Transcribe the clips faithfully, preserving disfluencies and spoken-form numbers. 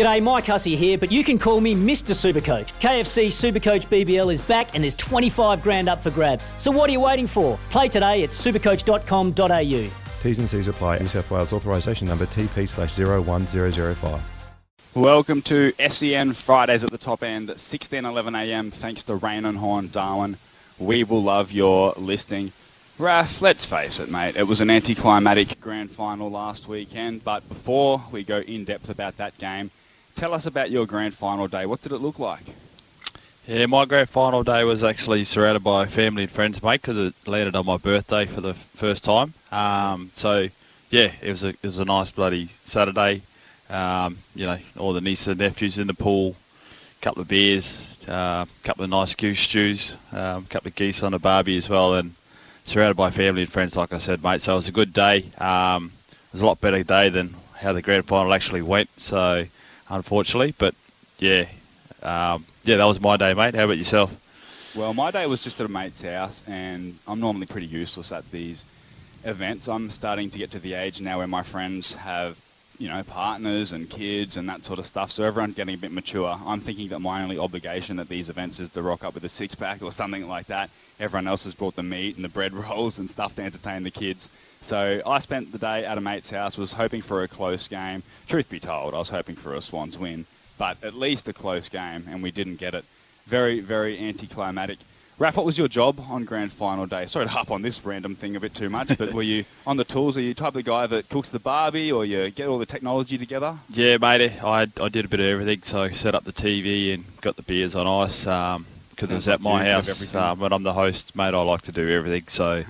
G'day, Mike Hussey here, but you can call me Mister Supercoach. K F C Supercoach B B L is back and there's twenty-five grand up for grabs. So what are you waiting for? Play today at supercoach dot com dot a u. T's and C's apply. New South Wales authorisation number T P slash zero one zero zero five. Welcome to S E N Fridays at the top end at sixteen eleven a m thanks to Rain and Horn Darwin. We will love your listing. Raph, let's face it, mate, it was an anticlimactic grand final last weekend, but before we go in depth about that game, tell us about your grand final day. What did it look like? Yeah, my grand final day was actually surrounded by family and friends, mate, because it landed on my birthday for the first time. Um, so, yeah, it was a, it was a nice bloody Saturday. Um, you know, all the nieces and nephews in the pool, a couple of beers, a uh, couple of nice goose stews, a um, couple of geese on a barbie as well, and surrounded by family and friends, like I said, mate. So it was a good day. Um, it was a lot better day than how the grand final actually went, so unfortunately. But, yeah, um, yeah, that was my day, mate. How about yourself? Well, my day was just at a mate's house, and I'm normally pretty useless at these events. I'm starting to get to the age now where my friends have, you know, partners and kids and that sort of stuff. So everyone's getting a bit mature. I'm thinking that my only obligation at these events is to rock up with a six-pack or something like that. Everyone else has brought the meat and the bread rolls and stuff to entertain the kids. So I spent the day at a mate's house, was hoping for a close game. Truth be told, I was hoping for a Swans win, but at least a close game, and we didn't get it. Very, very anticlimactic. Raph, what was your job on grand final day? Sorry to harp on this random thing a bit too much, but were you on the tools? Are you the type of guy that cooks the barbie, or you get all the technology together? Yeah, mate, I I did a bit of everything. So I set up the T V and got the beers on ice because um, it was at my house. Um, when I'm the host, mate, I like to do everything. So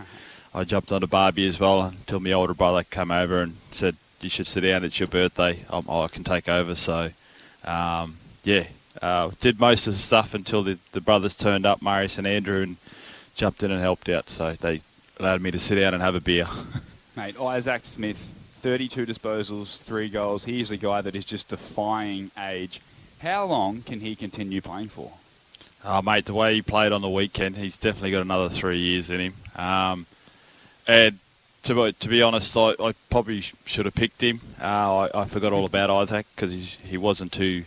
I jumped on the barbie as well until my older brother came over and said, you should sit down, it's your birthday. I'm, I can take over. So, um, yeah. Uh, did most of the stuff until the, the brothers turned up, Marius and Andrew, and jumped in and helped out. So they allowed me to sit down and have a beer. Mate, Isaac Smith, thirty-two disposals, three goals. He's a guy that is just defying age. How long can he continue playing for? Oh, mate, the way he played on the weekend, he's definitely got another three years in him. Um, and to, to be honest, I, I probably should have picked him. Uh, I, I forgot all about Isaac because he wasn't too...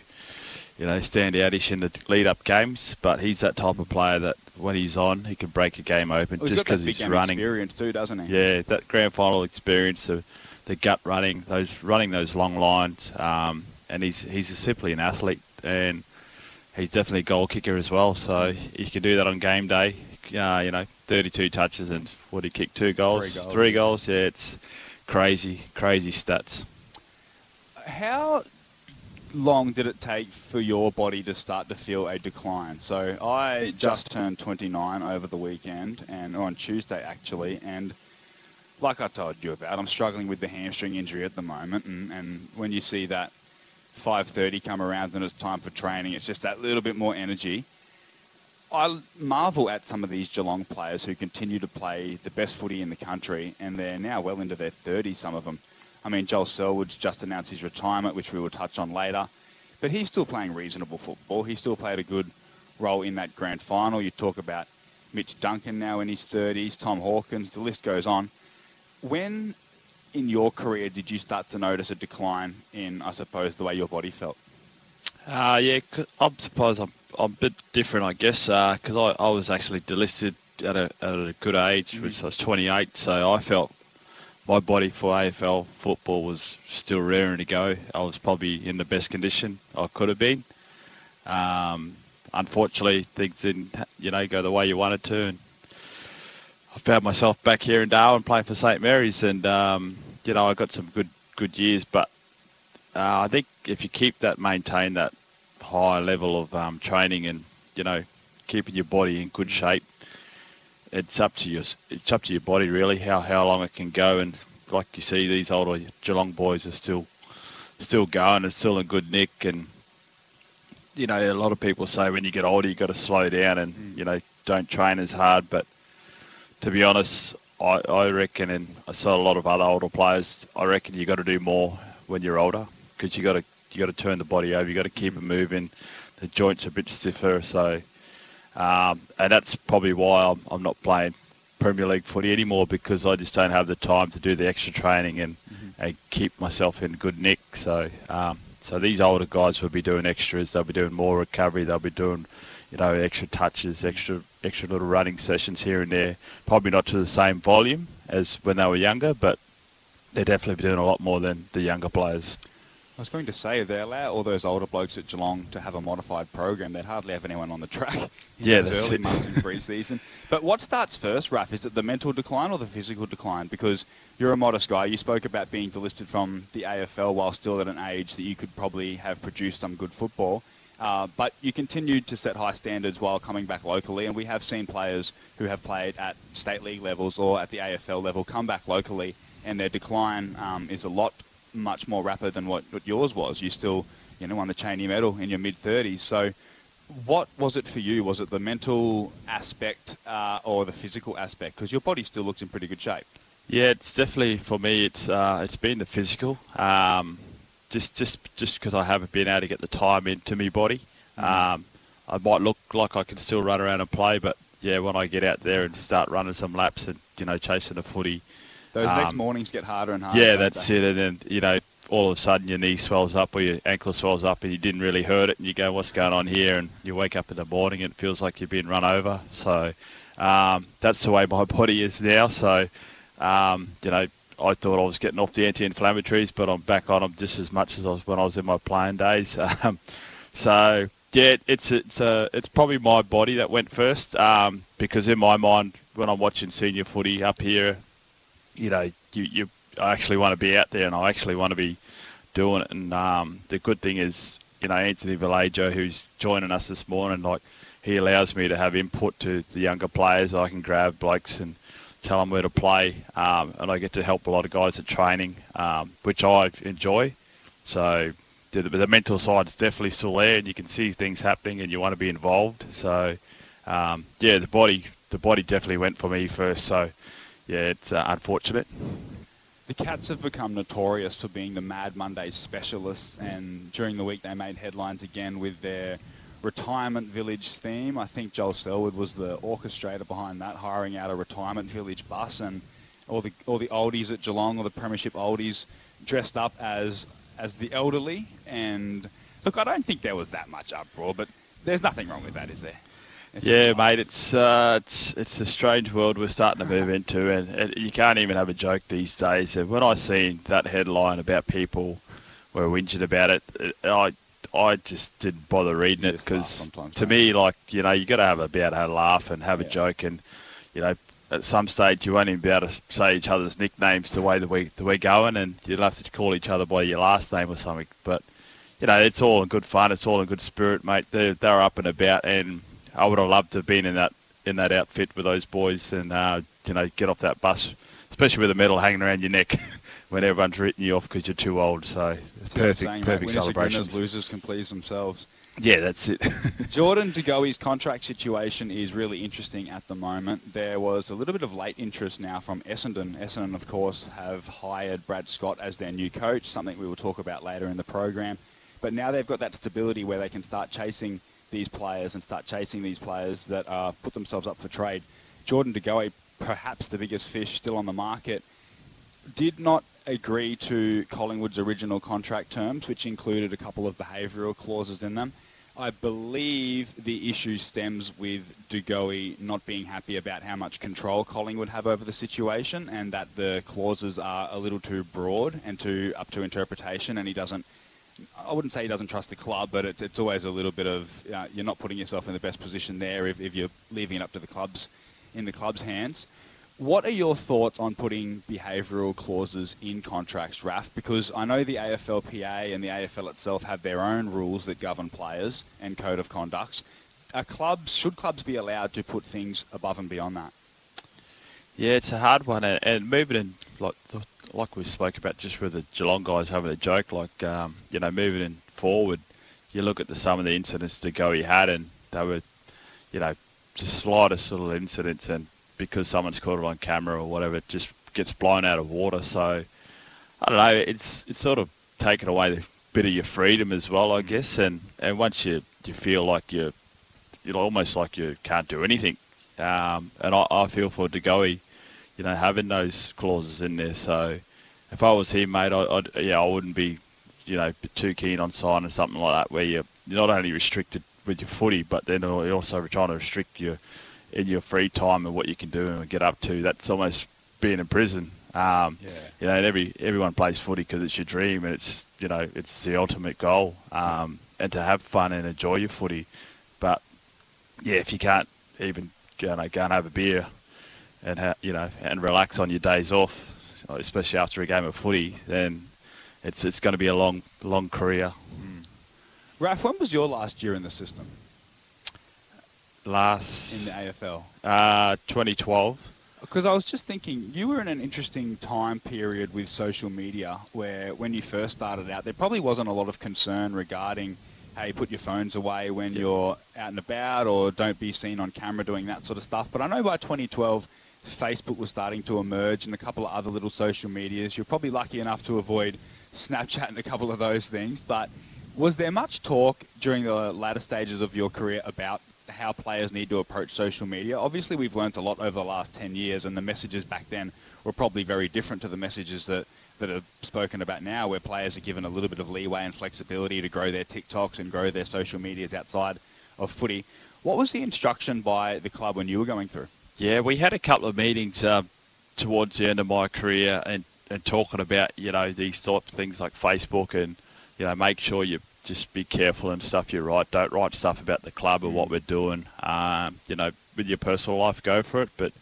you know, standout-ish in the lead-up games, but he's that type of player that when he's on, he can break a game open well, just because he's, he's running. He's got that big game experience too, doesn't he? Yeah, that grand final experience, the, the gut running, those running those long lines, um, and he's he's simply an athlete, and he's definitely a goal kicker as well. So he can do that on game day. Uh, you know, thirty-two touches and what did he kick? Two goals, three goals. Three goals. Yeah, it's crazy, crazy stats. How long did it take for your body to start to feel a decline? So I just turned twenty-nine over the weekend, and on Tuesday actually, and like I told you about, I'm struggling with the hamstring injury at the moment, and, and when you see that five thirty come around and it's time for training, it's just that little bit more energy. I marvel at some of these Geelong players who continue to play the best footy in the country, and they're now well into their thirties, some of them. I mean, Joel Selwood's just announced his retirement, which we will touch on later. But he's still playing reasonable football. He still played a good role in that grand final. You talk about Mitch Duncan now in his thirties, Tom Hawkins, the list goes on. When in your career did you start to notice a decline in, I suppose, the way your body felt? Uh, yeah, I suppose I'm, I'm a bit different, I guess, because uh, I, I was actually delisted at a, at a good age, mm-hmm. which I was twenty-eight, so I felt... my body for A F L football was still raring to go. I was probably in the best condition I could have been. Um, unfortunately, things didn't, you know, go the way you wanted to. And I found myself back here in Darwin playing for St Mary's, and um, you know, I got some good good years. But uh, I think if you keep that, maintain that high level of um, training, and you know, keeping your body in good shape. It's up to your it's up to your body really how, how long it can go, and like you see these older Geelong boys are still still going and still in good nick, and you know a lot of people say when you get older you got to slow down and mm. you know don't train as hard, but to be honest I, I reckon, and I saw a lot of other older players, I reckon you got to do more when you're older because you got to you got to turn the body over, you got to keep it moving, the joints are a bit stiffer, so. Um, and that's probably why I'm, I'm not playing Premier League footy anymore, because I just don't have the time to do the extra training and, mm-hmm. and keep myself in good nick. So um, So these older guys will be doing extras. They'll be doing more recovery. They'll be doing, you know, extra touches, extra extra little running sessions here and there. Probably not to the same volume as when they were younger, but they're definitely doing a lot more than the younger players. I was going to say, they allow all those older blokes at Geelong to have a modified program. They hardly have anyone on the track in yeah, those that's early it. months in pre-season. But what starts first, Raph? Is it the mental decline or the physical decline? Because you're a modest guy. You spoke about being delisted from the A F L while still at an age that you could probably have produced some good football. Uh, but you continued to set high standards while coming back locally, and we have seen players who have played at state league levels or at the A F L level come back locally, and their decline um, is a lot much more rapid than what, what yours was. You still, you know, won the Chaney medal in your mid thirties. So what was it for you? Was it the mental aspect uh, or the physical aspect? Because your body still looks in pretty good shape. Yeah, it's definitely, for me, it's uh, it's been the physical. Um, just just just because I haven't been able to get the time into my body. Mm-hmm. um, I might look like I can still run around and play, but yeah, when I get out there and start running some laps and, you know, chasing the footy, those next um, mornings get harder and harder. Yeah, that's it. And then, you know, all of a sudden your knee swells up or your ankle swells up and you didn't really hurt it, and you go, what's going on here? And you wake up in the morning and it feels like you've been run over. So um, that's the way my body is now. So, um, you know, I thought I was getting off the anti-inflammatories, but I'm back on them just as much as I was when I was in my playing days. Um, so, yeah, it's it's uh, it's probably my body that went first, um, because in my mind, when I'm watching senior footy up here, you know, you, you I actually want to be out there and I actually want to be doing it. And um, the good thing is, you know, Anthony Vallejo, who's joining us this morning, like, he allows me to have input to the younger players. I can grab blokes and tell them where to play. Um, and I get to help a lot of guys at training, um, which I enjoy. So the, the mental side is definitely still there, and you can see things happening and you want to be involved. So, um, yeah, the body, the body definitely went for me first. So, yeah, it's uh, unfortunate. The Cats have become notorious for being the Mad Monday specialists, and during the week they made headlines again with their retirement village theme. I think Joel Selwood was the orchestrator behind that, hiring out a retirement village bus, and all the all the oldies at Geelong, or the premiership oldies, dressed up as as the elderly. And look, I don't think there was that much uproar, but there's nothing wrong with that, is there? It's yeah, mate, it's uh, it's it's a strange world we're starting to move into, and, and you can't even have a joke these days. And when I seen that headline about people were whinging about it, it I I just didn't bother reading it, because to me, like, you know, you got to have a, be able to have a laugh and have yeah. a joke, and, you know, at some stage you won't even be able to say each other's nicknames the way that we that we're going, and you'll have to call each other by your last name or something. But, you know, it's all in good fun, it's all in good spirit, mate. They they're up and about, and I would have loved to have been in that in that outfit with those boys, and uh, you know, get off that bus, especially with the medal hanging around your neck when everyone's written you off because you're too old. So it's perfect, saying, perfect celebration. Winners, losers can please themselves. Yeah, that's it. Jordan De Goey's contract situation is really interesting at the moment. There was a little bit of late interest now from Essendon. Essendon, of course, have hired Brad Scott as their new coach, something we will talk about later in the program. But now they've got that stability where they can start chasing these players and start chasing these players that uh, put themselves up for trade. Jordan De Goey, perhaps the biggest fish still on the market, did not agree to Collingwood's original contract terms, which included a couple of behavioural clauses in them. I believe the issue stems with De Goey not being happy about how much control Collingwood have over the situation, and that the clauses are a little too broad and too up to interpretation, and he doesn't I wouldn't say he doesn't trust the club, but it, it's always a little bit of, uh, you're not putting yourself in the best position there if, if you're leaving it up to the clubs, in the club's hands. What are your thoughts on putting behavioural clauses in contracts, Raph? Because I know the A F L P A and the A F L itself have their own rules that govern players and code of conducts. Are clubs, should clubs be allowed to put things above and beyond that? Yeah, it's a hard one, and, and moving in, like, like we spoke about just with the Geelong guys having a joke, like, um, you know, moving in forward, you look at the, some of the incidents De Goey had, and they were, you know, the slightest little incidents, and because someone's caught it on camera or whatever, it just gets blown out of water. So, I don't know, it's it's sort of taken away a bit of your freedom as well, I guess, and, and once you, you feel like you're, you're almost like you can't do anything. Um, and I, I feel for De Goey, you know, having those clauses in there. So if I was him, mate, I, I'd, yeah, I wouldn't be you know, too keen on signing something like that, where you're not only restricted with your footy, but then you're also trying to restrict your in your free time and what you can do and get up to. That's almost being in prison. Um, yeah. You know, and every everyone plays footy because it's your dream and it's, you know, it's the ultimate goal. Um, and to have fun and enjoy your footy, but yeah, if you can't even you know, go and have a beer and ha- you know and relax on your days off, especially after a game of footy, then it's it's going to be a long long career. Mm. Raph, when was your last year in the system? Last in the A F L, uh, twenty twelve. Because I was just thinking, you were in an interesting time period with social media where when you first started out, there probably wasn't a lot of concern regarding how you put your phones away when yeah. you're out and about or don't be seen on camera doing that sort of stuff. But I know by twenty twelve, Facebook was starting to emerge and a couple of other little social medias. You're probably lucky enough to avoid Snapchat and a couple of those things. But was there much talk during the latter stages of your career about how players need to approach social media? Obviously, we've learnt a lot over the last ten years, and the messages back then were probably very different to the messages that, that are spoken about now, where players are given a little bit of leeway and flexibility to grow their TikToks and grow their social medias outside of footy. What was the instruction by the club when you were going through? Yeah, we had a couple of meetings um, towards the end of my career and, and talking about, you know, these sort of things like Facebook and, you know, make sure you just be careful and stuff you write. Don't write stuff about the club or what we're doing. Um, you know, with your personal life, go for it. But,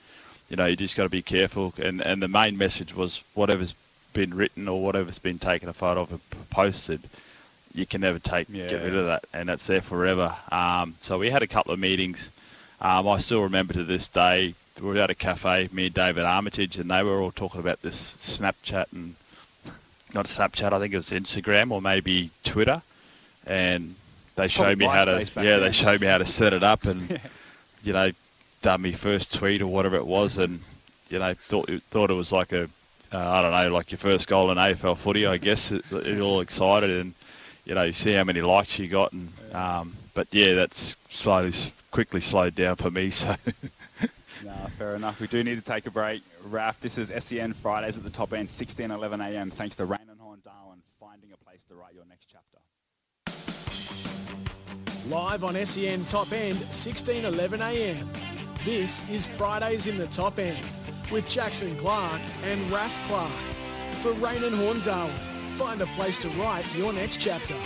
you know, you just got to be careful. And, and the main message was whatever's been written or whatever's been taken a photo of and posted, you can never take yeah. get rid of that. And that's there forever. Um, so we had a couple of meetings. Um, I still remember to this day, we were at a cafe, me and David Armitage, and they were all talking about this Snapchat and, not Snapchat, I think it was Instagram or maybe Twitter. And they it's showed me how to, yeah, they showed me how to set it up, and yeah. you know, done my first tweet or whatever it was, and you know, thought thought it was like a, uh, I don't know, like your first goal in A F L footy, I guess. it, it all excited, and you know, you see how many likes you got, and um, but yeah, that's slowly, quickly slowed down for me. So, nah, fair enough. We do need to take a break, Raph. This is S E N Fridays at the top end, sixteen eleven a.m. Thanks to Rain and Horn Darwin, finding a place to write your next chapter. Live on S E N Top End, sixteen eleven a.m. This is Fridays in the Top End with Jackson Clark and Raph Clark. For Rain and Horn Darwin, find a place to write your next chapter.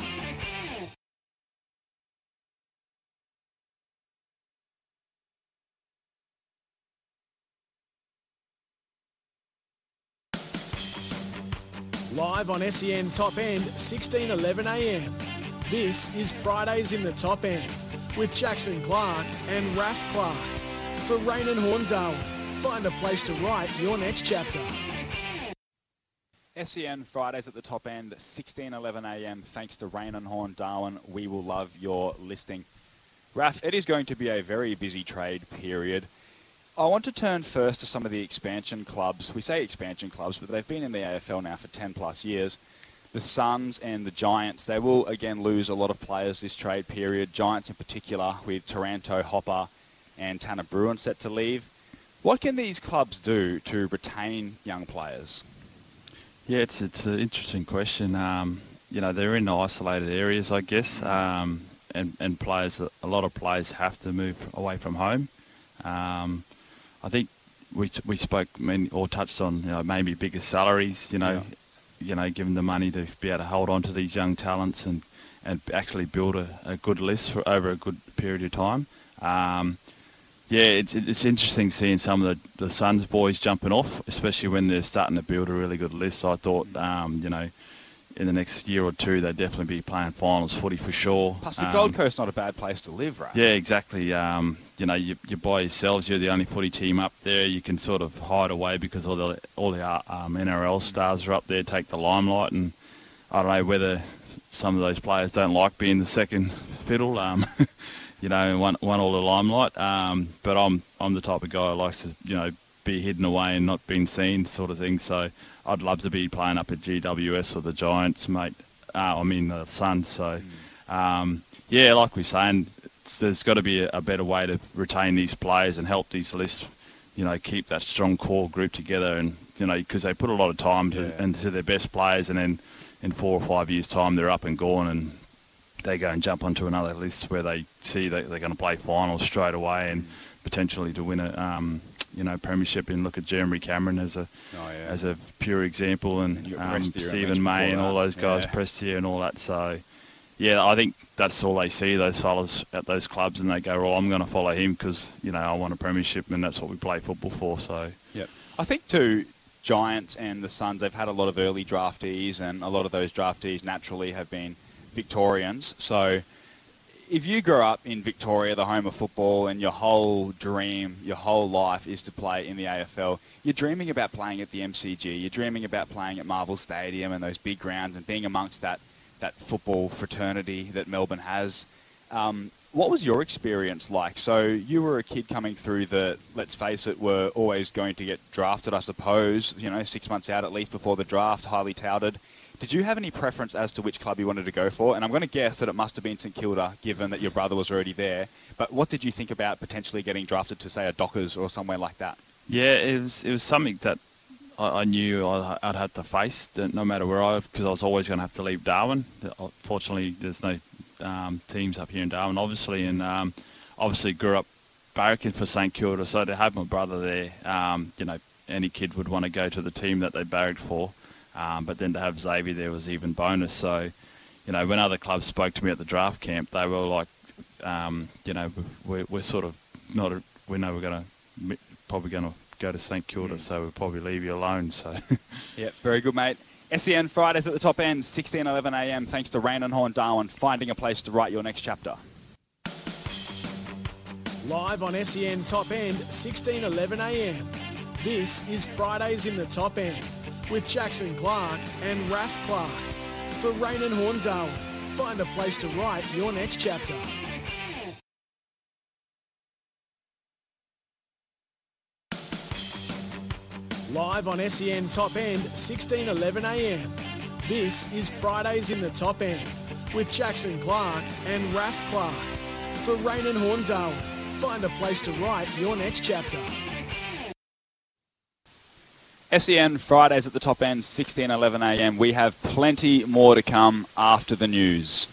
Live on S E N Top End, sixteen eleven a.m. This is Fridays in the Top End with Jackson Clark and Raph Clark. For Rain and Horn Darwin, find a place to write your next chapter. S E N Fridays at the Top End, sixteen eleven a.m. Thanks to Rain and Horn Darwin, we will love your listing. Raph, it is going to be a very busy trade period. I want to turn first to some of the expansion clubs. We say expansion clubs, but they've been in the A F L now for ten plus years. The Suns and the Giants, they will again lose a lot of players this trade period. Giants in particular, with Taranto, Hopper and Tanner Bruin set to leave. What can these clubs do to retain young players? Yeah, it's it's an interesting question. Um, you know, they're in isolated areas, I guess, um, and, and players, a lot of players have to move away from home. Um, I think we we spoke many, or touched on you know, maybe bigger salaries, you know, yeah. you know, give them the money to be able to hold on to these young talents and, and actually build a, a good list for over a good period of time. Um, yeah, it's it's interesting seeing some of the, the Suns boys jumping off, especially when they're starting to build a really good list. I thought, um, you know, in the next year or two, they'd definitely be playing finals footy for sure. Plus the um, Gold Coast's not a bad place to live, right? Yeah, exactly. Um, you know, you, you're by yourselves. You're the only footy team up there. You can sort of hide away because all the all the um, N R L stars are up there, take the limelight, and I don't know whether some of those players don't like being the second fiddle. Um, you know, want want all the limelight. Um, but I'm I'm the type of guy who likes to you know be hidden away and not being seen, sort of thing. So I'd love to be playing up at G W S or the Giants, mate. Uh, I mean, the Suns. So, um, yeah, like we're saying, it's, there's got to be a, a better way to retain these players and help these lists, you know, keep that strong core group together. And, you know, because they put a lot of time to, yeah. into their best players. And then, in four or five years' time they're up and gone and they go and jump onto another list where they see that they're going to play finals straight away and potentially to win a um, you know premiership. And look at Jeremy Cameron as a oh, yeah. as a pure example, and, and um, Stephen May and all that. those guys, yeah. Prestia and all that. So yeah, I think that's all they see, those fellas at those clubs, and they go, well, I'm going to follow him because, you know, I want a premiership and that's what we play football for. So yeah, I think too, Giants and the Suns, they've had a lot of early draftees, and a lot of those draftees naturally have been Victorians. So if you grow up in Victoria, the home of football, and your whole dream, your whole life is to play in the A F L, you're dreaming about playing at the M C G, you're dreaming about playing at Marvel Stadium and those big grounds and being amongst that that football fraternity that Melbourne has. Um, what was your experience like? So you were a kid coming through the, let's face it, were always going to get drafted, I suppose, you know, six months out at least before the draft, highly touted. Did you have any preference as to which club you wanted to go for? And I'm going to guess that it must have been St Kilda, given that your brother was already there. But what did you think about potentially getting drafted to, say, a Dockers or somewhere like that? Yeah, it was, it was something that I knew I'd had to face, that no matter where I, because I was always going to have to leave Darwin. Fortunately, there's no um, teams up here in Darwin, obviously, and um, obviously grew up barracking for St Kilda, so to have my brother there, um, you know, any kid would want to go to the team that they barracked for, um, but then to have Xavier there was even bonus. So, you know, when other clubs spoke to me at the draft camp, they were like, um, you know, we're, we're sort of not, a, we know we're going to, probably going to, go to St Kilda, so we'll probably leave you alone. So, yeah, very good, mate. S E N Fridays at the top end, sixteen eleven a m, thanks to Rain and Horn Darwin, finding a place to write your next chapter. Live on S E N Top End, sixteen eleven a m. This is Fridays in the Top End with Jackson Clark and Raph Clark. For Rain and Horn Darwin, find a place to write your next chapter. Live on S E N Top End, sixteen eleven a m. This is Fridays in the Top End with Jackson Clark and Raph Clark. For Rain and Horn Darwin, find a place to write your next chapter. S E N Fridays at the Top End, sixteen eleven a m. We have plenty more to come after the news.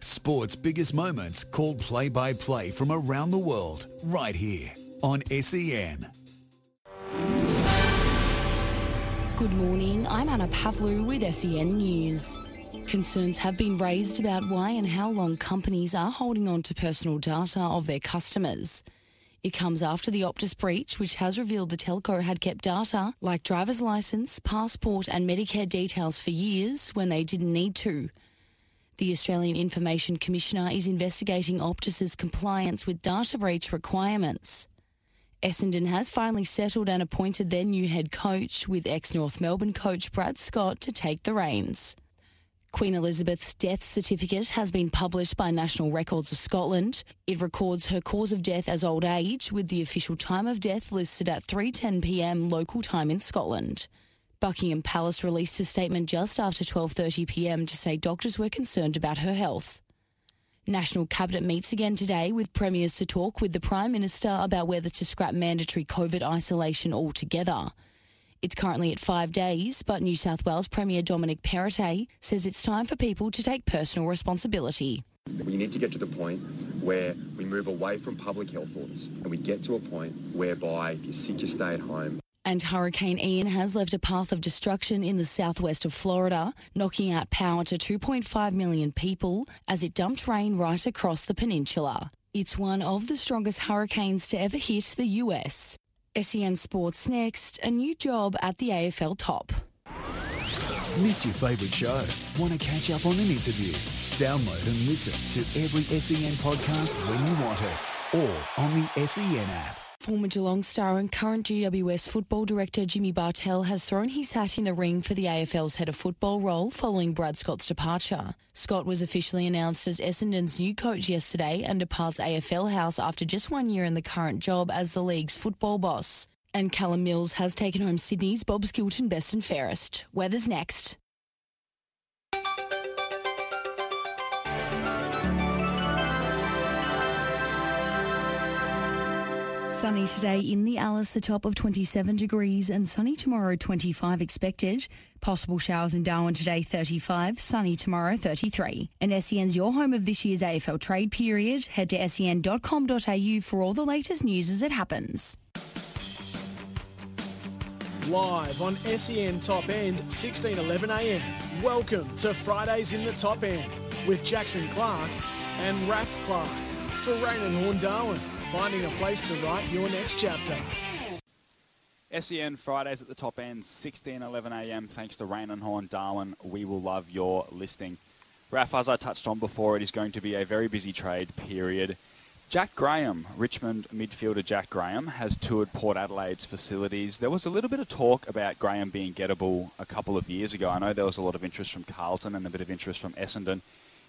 Sports biggest moments called play-by-play from around the world, right here on S E N. Good morning, I'm Anna Pavlou with S E N News. Concerns have been raised about why and how long companies are holding on to personal data of their customers. It comes after the Optus breach, which has revealed the telco had kept data like driver's licence, passport and Medicare details for years when they didn't need to. The Australian Information Commissioner is investigating Optus's compliance with data breach requirements. Essendon has finally settled and appointed their new head coach, with ex-North Melbourne coach Brad Scott to take the reins. Queen Elizabeth's death certificate has been published by National Records of Scotland. It records her cause of death as old age, with the official time of death listed at three ten p m local time in Scotland. Buckingham Palace released a statement just after twelve thirty p m to say doctors were concerned about her health. National Cabinet meets again today, with premiers to talk with the Prime Minister about whether to scrap mandatory COVID isolation altogether. It's currently at five days, but New South Wales Premier Dominic Perrottet says it's time for people to take personal responsibility. We need to get to the point where we move away from public health orders and we get to a point whereby if you're sick, you stay at home. and Hurricane Ian has left a path of destruction in the southwest of Florida, knocking out power to two point five million people as it dumped rain right across the peninsula. It's one of the strongest hurricanes to ever hit the U S. S E N Sports next, a new job at the A F L top. Miss your favourite show? Want to catch up on an interview? Download and listen to every S E N podcast when you want it, or on the S E N app. Former Geelong star and current G W S football director Jimmy Bartell has thrown his hat in the ring for the A F L's head of football role following Brad Scott's departure. Scott was officially announced as Essendon's new coach yesterday and departs A F L house after just one year in the current job as the league's football boss. And Callum Mills has taken home Sydney's Bob Skilton best and fairest. Weather's next. Sunny today in the Alice, a top of twenty-seven degrees, and sunny tomorrow, twenty-five expected. Possible showers in Darwin today, thirty-five, sunny tomorrow, thirty-three. And S E N's your home of this year's A F L trade period. Head to S E N dot com dot A U for all the latest news as it happens. Live on S E N Top End, sixteen eleven a m. Welcome to Fridays in the Top End with Jackson Clark and Raph Clark for Rain and Horn Darwin. Finding a place to write your next chapter. S E N Fridays at the Top End, sixteen eleven a m. Thanks to Rain and Horn Darwin. We will love your listening. Raf, as I touched on before, it is going to be a very busy trade period. Jack Graham, Richmond midfielder Jack Graham, has toured Port Adelaide's facilities. There was a little bit of talk about Graham being gettable a couple of years ago. I know there was a lot of interest from Carlton and a bit of interest from Essendon.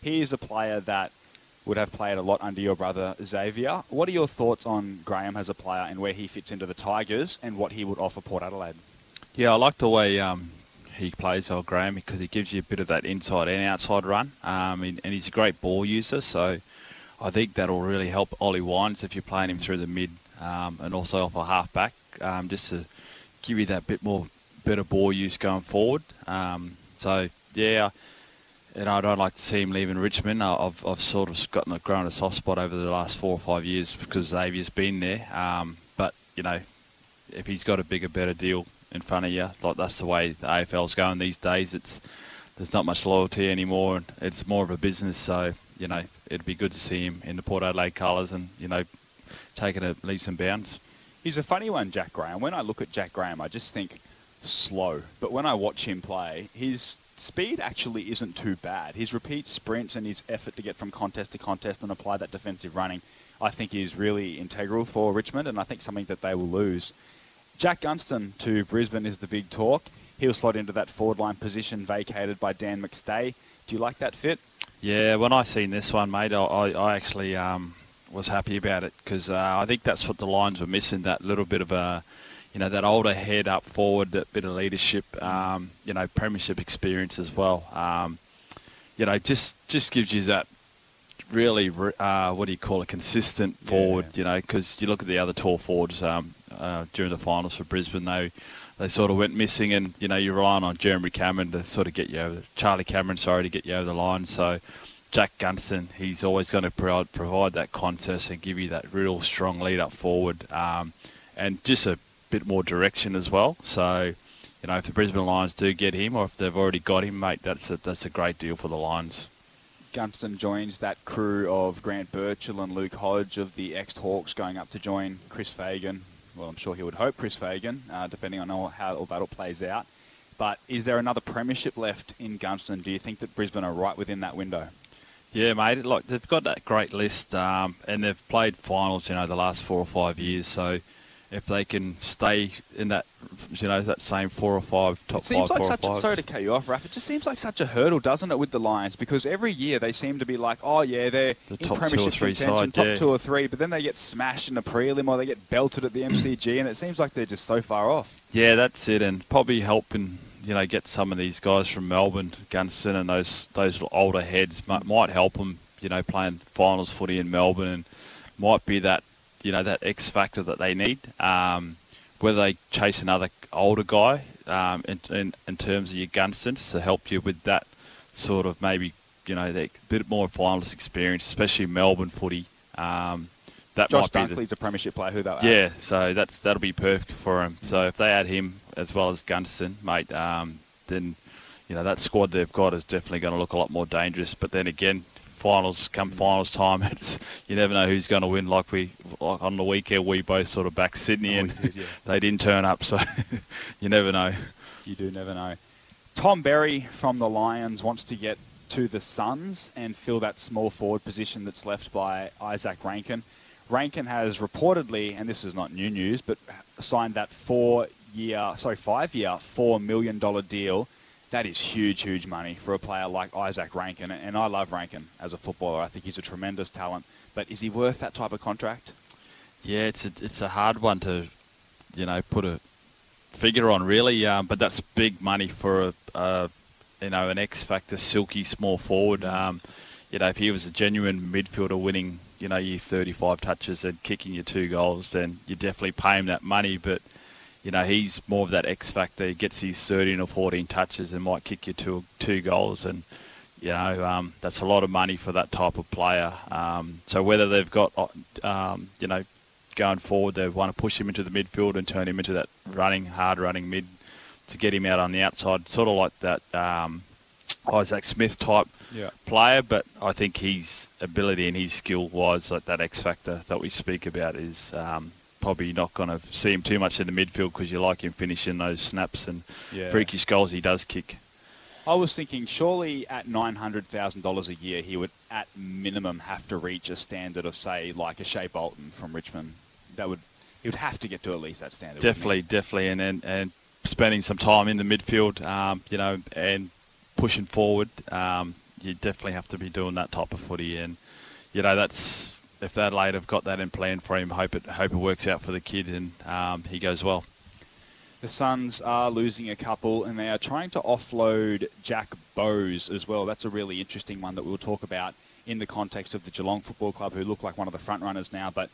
He is a player that would have played a lot under your brother Xavier. What are your thoughts on Graham as a player and where he fits into the Tigers and what he would offer Port Adelaide? Yeah, I like the way um, he plays, old Graham, because he gives you a bit of that inside and outside run, um, and, and he's a great ball user, so I think that'll really help Ollie Wines if you're playing him through the mid um, and also off a half-back, um, just to give you that bit more, better ball use going forward. Um, so, yeah... And I don't like to see him leaving Richmond. I've I've sort of gotten a grown a soft spot over the last four or five years because Xavier's been there. Um, but you know, if he's got a bigger, better deal in front of you, like that's the way the A F L's going these days. It's there's not much loyalty anymore, and it's more of a business. So you know, it'd be good to see him in the Port Adelaide colours and you know, taking it leaps and bounds. He's a funny one, Jack Graham. When I look at Jack Graham, I just think slow. But when I watch him play, he's speed actually isn't too bad. His repeat sprints and his effort to get from contest to contest and apply that defensive running, I think is really integral for Richmond, and I think something that they will lose. Jack Gunston to Brisbane is the big talk. He'll slot into that forward line position vacated by Dan McStay. Do you like that fit? Yeah, when I seen this one, mate, I, I actually um, was happy about it because uh, I think that's what the Lions were missing, that little bit of a... You know, that older head up forward, that bit of leadership, um, you know, premiership experience as well. Um, you know, just just gives you that really, uh, what do you call it, consistent forward, yeah. You know, because you look at the other tall forwards um, uh, during the finals for Brisbane, they, they sort of went missing and, you know, you're relying on Jeremy Cameron to sort of get you over, Charlie Cameron, sorry, to get you over the line. So Jack Gunston, he's always going to provide, provide that contest and give you that real strong lead up forward um, and just a bit more direction as well. So, you know, if the Brisbane Lions do get him or if they've already got him, mate, that's a, that's a great deal for the Lions. Gunston joins that crew of Grant Birchall and Luke Hodge of the ex-Hawks going up to join Chris Fagan. Well, I'm sure he would hope Chris Fagan, uh, depending on all, how all battle plays out. But is there another premiership left in Gunston? Do you think that Brisbane are right within that window? Yeah, mate, look, they've got that great list um, and they've played finals, you know, the last four or five years, so... If they can stay in that, you know, that same four or five, top five, four or five. Sorry to cut you off, Raph. It just seems like such a hurdle, doesn't it, with the Lions? Because every year they seem to be like, oh, yeah, they're in premiership contention, top two or three, but then they get smashed in the prelim or they get belted at the M C G, and it seems like they're just so far off. Yeah, that's it, and probably helping, you know, get some of these guys from Melbourne, Gunston and those those older heads might, might help them, you know, playing finals footy in Melbourne, and might be that, you know, that X factor that they need, um, whether they chase another older guy um, in, in, in terms of your Gunston to help you with that sort of maybe, you know, a bit more finalist experience, especially Melbourne footy. Um, that Josh might be Dunkley's the, a premiership player who they'll yeah, add. So that's that'll be perfect for him. So if they add him as well as Gunston, mate, um, then you know that squad they've got is definitely going to look a lot more dangerous. But then again, finals come finals time, it's you never know who's going to win. Like we like on the weekend, we both sort of backed Sydney, oh, and did, yeah. they didn't turn up. So you never know. You do never know. Tom Berry from the Lions wants to get to the Suns and fill that small forward position that's left by Isaac Rankine. Rankine has reportedly, and this is not new news, but signed that four-year, sorry, five-year, four million dollars deal. That is huge, huge money for a player like Isaac Rankine. And I love Rankine as a footballer. I think he's a tremendous talent. But is he worth that type of contract? Yeah, it's a, it's a hard one to, you know, put a figure on, really. Um, but that's big money for a, a you know, an X-factor, silky small forward. Um, you know, if he was a genuine midfielder winning, you know, your thirty-five touches and kicking your two goals, then you definitely pay him that money. But, you know, he's more of that X-factor. He gets his thirteen or fourteen touches and might kick you two, two goals. And, you know, um, that's a lot of money for that type of player. Um, so whether they've got, um, you know, going forward, they want to push him into the midfield and turn him into that running, hard-running mid to get him out on the outside, sort of like that um, Isaac Smith type yeah. player, but I think his ability and his skill-wise, like that X factor that we speak about, is um, probably not going to see him too much in the midfield because you like him finishing those snaps and yeah. freakish goals he does kick. I was thinking surely at nine hundred thousand dollars a year he would at minimum have to reach a standard of, say, like a Shea Bolton from Richmond. That would He would have to get to at least that standard. Definitely, definitely, and and, and spending some time in the midfield, um, you know, and pushing forward, um, you definitely have to be doing that type of footy. And, you know, that's if Adelaide have got that in plan for him, hope it, hope it works out for the kid and um, he goes well. The Suns are losing a couple and they are trying to offload Jack Bowes as well. That's a really interesting one that we'll talk about in the context of the Geelong Football Club, who look like one of the front runners now, but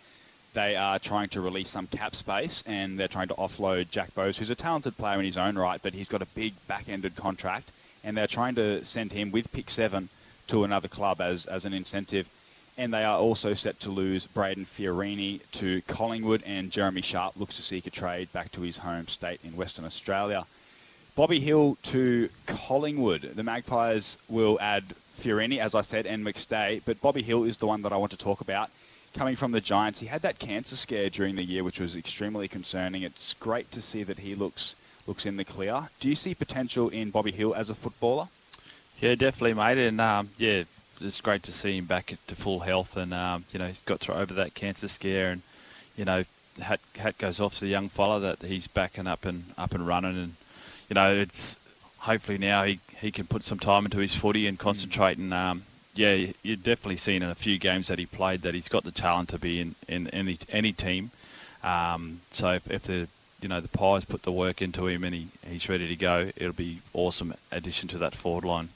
they are trying to release some cap space and they're trying to offload Jack Bowes, who's a talented player in his own right, but he's got a big back-ended contract and they're trying to send him with pick seven to another club as, as an incentive. And they are also set to lose Braden Fiorini to Collingwood, and Jeremy Sharp looks to seek a trade back to his home state in Western Australia. Bobby Hill to Collingwood. The Magpies will add Fiorini, as I said, and McStay, but Bobby Hill is the one that I want to talk about. Coming from the Giants, he had that cancer scare during the year, which was extremely concerning. It's great to see that he looks looks in the clear. Do you see potential in Bobby Hill as a footballer? Yeah, definitely, mate. And, um, yeah, it's great to see him back to full health. And, um, you know, he's got through over that cancer scare. And, you know, hat, hat goes off to the young fella that he's back and up and, up and running. And, you know, it's hopefully now he, he can put some time into his footy and concentrate and... Um, yeah, you're definitely seen in a few games that he played that he's got the talent to be in, in any any team. Um, so if, if the you know the Pies put the work into him and he, he's ready to go, it'll be awesome addition to that forward line.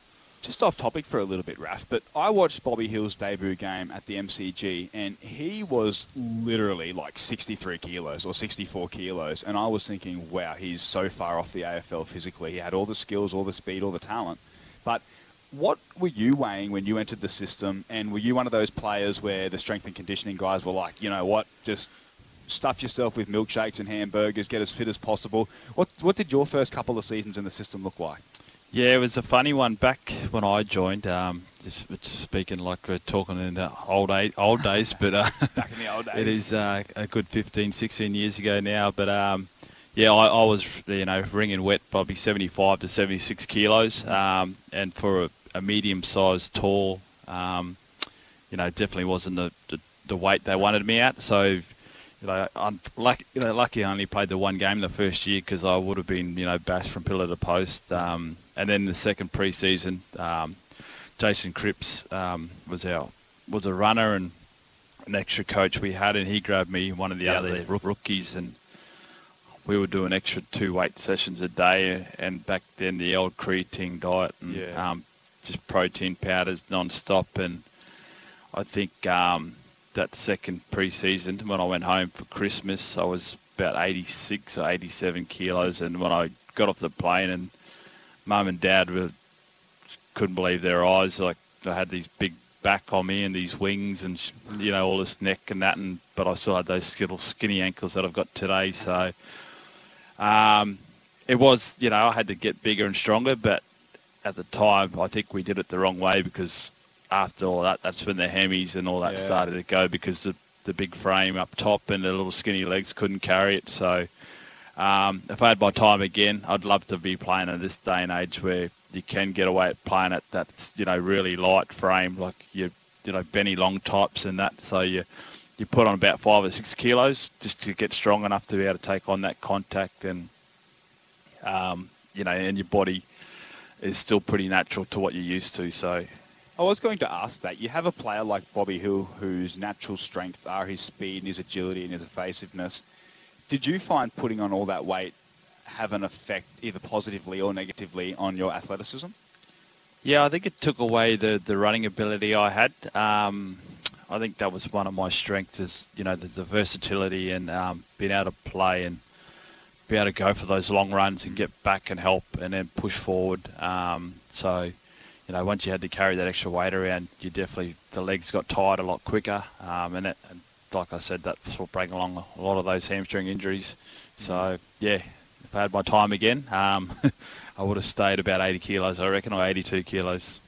Just off topic for a little bit, Raph, but I watched Bobby Hill's debut game at the M C G and he was literally like sixty-three kilos or sixty-four kilos, and I was thinking, wow, he's so far off the A F L physically. He had all the skills, all the speed, all the talent, but what were you weighing when you entered the system, and were you one of those players where the strength and conditioning guys were like, you know what, just stuff yourself with milkshakes and hamburgers, get as fit as possible? What what did your first couple of seasons in the system look like? Yeah, it was a funny one. Back when I joined, um, just, just speaking like we're talking in the old, age, old days, but uh, back in the old days. It is uh, a good fifteen, sixteen years ago now, but... Um, Yeah, I, I was, you know, wringing wet, probably seventy-five to seventy-six kilos, um, and for a, a medium-sized, tall, um, you know, definitely wasn't the, the, the weight they wanted me at. So, you know, I'm lucky, you know, lucky I only played the one game the first year because I would have been, you know, bashed from pillar to post. Um, and then the second pre-season, um, Jason Cripps um, was our was a runner and an extra coach we had, and he grabbed me, one of the yeah, other rookies, and we were doing extra two weight sessions a day, and back then the old creatine diet and yeah. um, just protein powders non-stop. And I think um, that second pre-season, when I went home for Christmas, I was about eighty-six or eighty-seven kilos. And when I got off the plane, and Mum and Dad were, couldn't believe their eyes, like I had these big back on me and these wings and, you know, all this neck and that. And but I still had those little skinny ankles that I've got today. So um, it was, you know, I had to get bigger and stronger. But at the time, I think we did it the wrong way, because after all that, that's when the hammies and all that yeah. started to go, because the, the big frame up top and the little skinny legs couldn't carry it. So um, if I had my time again, I'd love to be playing in this day and age where you can get away at playing at that, you know, really light frame, like you, you know, Benny Long types and that. So you, you put on about five or six kilos just to get strong enough to be able to take on that contact, and um, you know, and your body is still pretty natural to what you're used to. So I was going to ask that. You have a player like Bobby Hill whose natural strengths are his speed and his agility and his evasiveness. Did you find putting on all that weight have an effect, either positively or negatively, on your athleticism? Yeah, I think it took away the, the running ability I had. Um, I think that was one of my strengths, is, you know, the, the versatility and um, being able to play and be able to go for those long runs and get back and help and then push forward. Um, so, you know, once you had to carry that extra weight around, you definitely, the legs got tired a lot quicker. Um, and, it, and like I said, that sort of bring along a lot of those hamstring injuries. So, yeah. If I had my time again, um, I would have stayed about eighty kilos, I reckon, or eighty-two kilos.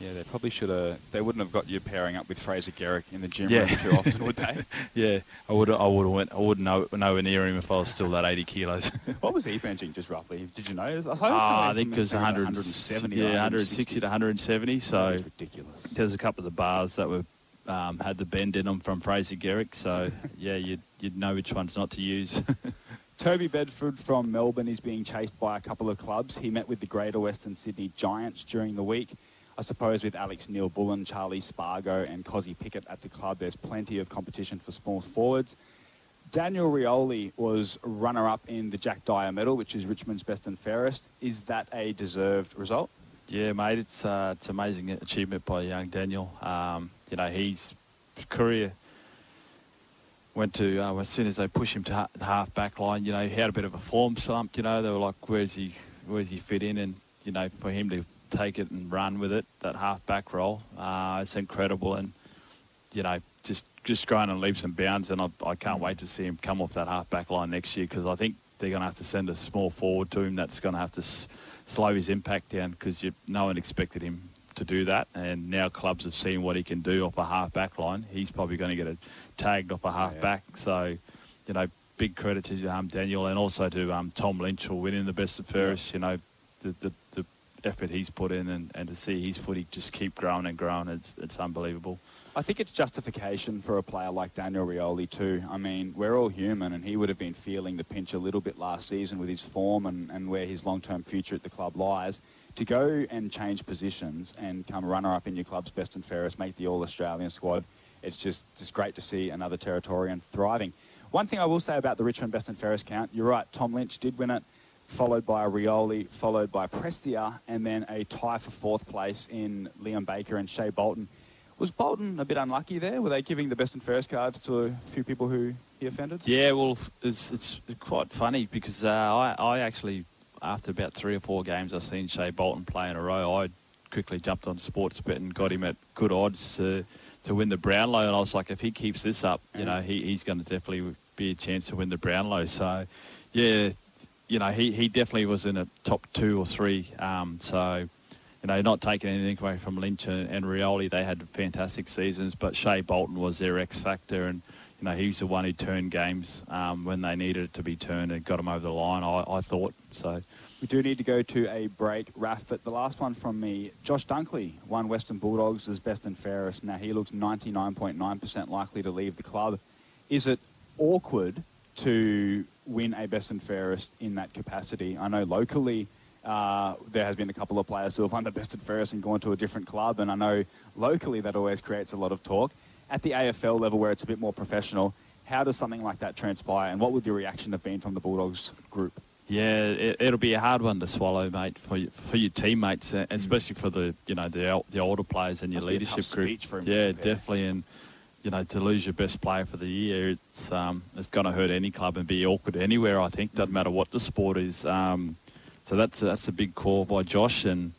Yeah, they probably should have. They wouldn't have got you pairing up with Fraser Garrick in the gym yeah. room too often, would they? yeah, I would. I would have went. I wouldn't know nowhere near him if I was still that eighty kilos. What was he benching, just roughly? Did you know? I, uh, I think it was one hundred seventy. Yeah, one hundred sixty to one hundred seventy. So that's ridiculous. There's a couple of the bars that were um, had the bend in them from Fraser Garrick. So yeah, you'd you'd know which ones not to use. Toby Bedford from Melbourne is being chased by a couple of clubs. He met with the Greater Western Sydney Giants during the week. I suppose with Alex Neil-Bullen, Charlie Spargo and Cozzy Pickett at the club, there's plenty of competition for small forwards. Daniel Rioli was runner-up in the Jack Dyer medal, which is Richmond's best and fairest. Is that a deserved result? Yeah, mate, it's, uh, it's an amazing achievement by young Daniel. Um, you know, his career... Went to, uh, as soon as they pushed him to ha- the half-back line, you know, he had a bit of a form slump, you know. They were like, where's he, where's he fit in? And, you know, for him to take it and run with it, that half-back role, uh, it's incredible. And, you know, just, just growing in leaps and bounds. And I, I can't wait to see him come off that half-back line next year, because I think they're going to have to send a small forward to him that's going to have to s- slow his impact down, because no one expected him to do that, and now clubs have seen what he can do off a half-back line. He's probably going to get a tagged off a half-back. Yeah. So, you know, big credit to um, Daniel, and also to um, Tom Lynch for winning the best of fairest. Yeah. You know, the, the the effort he's put in, and, and to see his footy just keep growing and growing, it's, it's unbelievable. I think it's justification for a player like Daniel Rioli too. I mean, we're all human, and he would have been feeling the pinch a little bit last season with his form and, and where his long-term future at the club lies. To go and change positions and come runner-up in your club's best and fairest, make the All-Australian squad, it's just, just great to see another Territorian thriving. One thing I will say about the Richmond best and fairest count, you're right, Tom Lynch did win it, followed by Rioli, followed by Prestia, and then a tie for fourth place in Liam Baker and Shea Bolton. Was Bolton a bit unlucky there? Were they giving the best and fairest cards to a few people who he offended? Yeah, well, it's, it's quite funny, because uh, I, I actually... after about three or four games I've seen Shea Bolton play in a row, I quickly jumped on Sportsbet and got him at good odds uh, to win the Brownlow. And I was like, if he keeps this up, you know, he, he's going to definitely be a chance to win the Brownlow. So, yeah, you know, he, he definitely was in a top two or three. Um, so, you know, not taking anything away from Lynch and, and Rioli. They had fantastic seasons, but Shea Bolton was their X factor, and you know, he's the one who turned games um, when they needed it to be turned and got them over the line, I, I thought. So we do need to go to a break, Raf, but the last one from me, Josh Dunkley won Western Bulldogs as best and fairest. Now, he looks ninety-nine point nine percent likely to leave the club. Is it awkward to win a best and fairest in that capacity? I know locally uh, there has been a couple of players who have won the best and fairest and gone to a different club, and I know locally that always creates a lot of talk. At the A F L level, where it's a bit more professional, how does something like that transpire, and what would your reaction have been from the Bulldogs group? Yeah, it, it'll be a hard one to swallow, mate, for you, for your teammates, and especially for the you know the the older players in your That'd leadership be a tough group. Speech for him yeah, to compare. Definitely, and you know to lose your best player for the year, it's um it's going to hurt any club and be awkward anywhere. I think doesn't matter what the sport is. Um, so that's that's a big call by Josh, and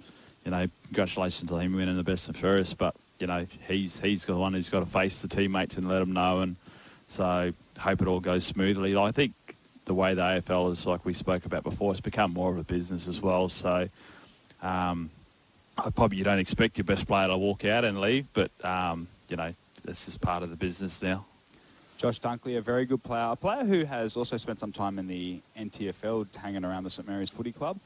you know congratulations on him winning the best and fairest, but you know, he's he's the one who's got to face the teammates and let them know. And so hope it all goes smoothly. I think the way the A F L is, like we spoke about before, it's become more of a business as well. So um, I probably you don't expect your best player to walk out and leave, but, um, you know, this is part of the business now. Josh Dunkley, a very good player, a player who has also spent some time in the N T F L, hanging around the St Mary's Footy Club.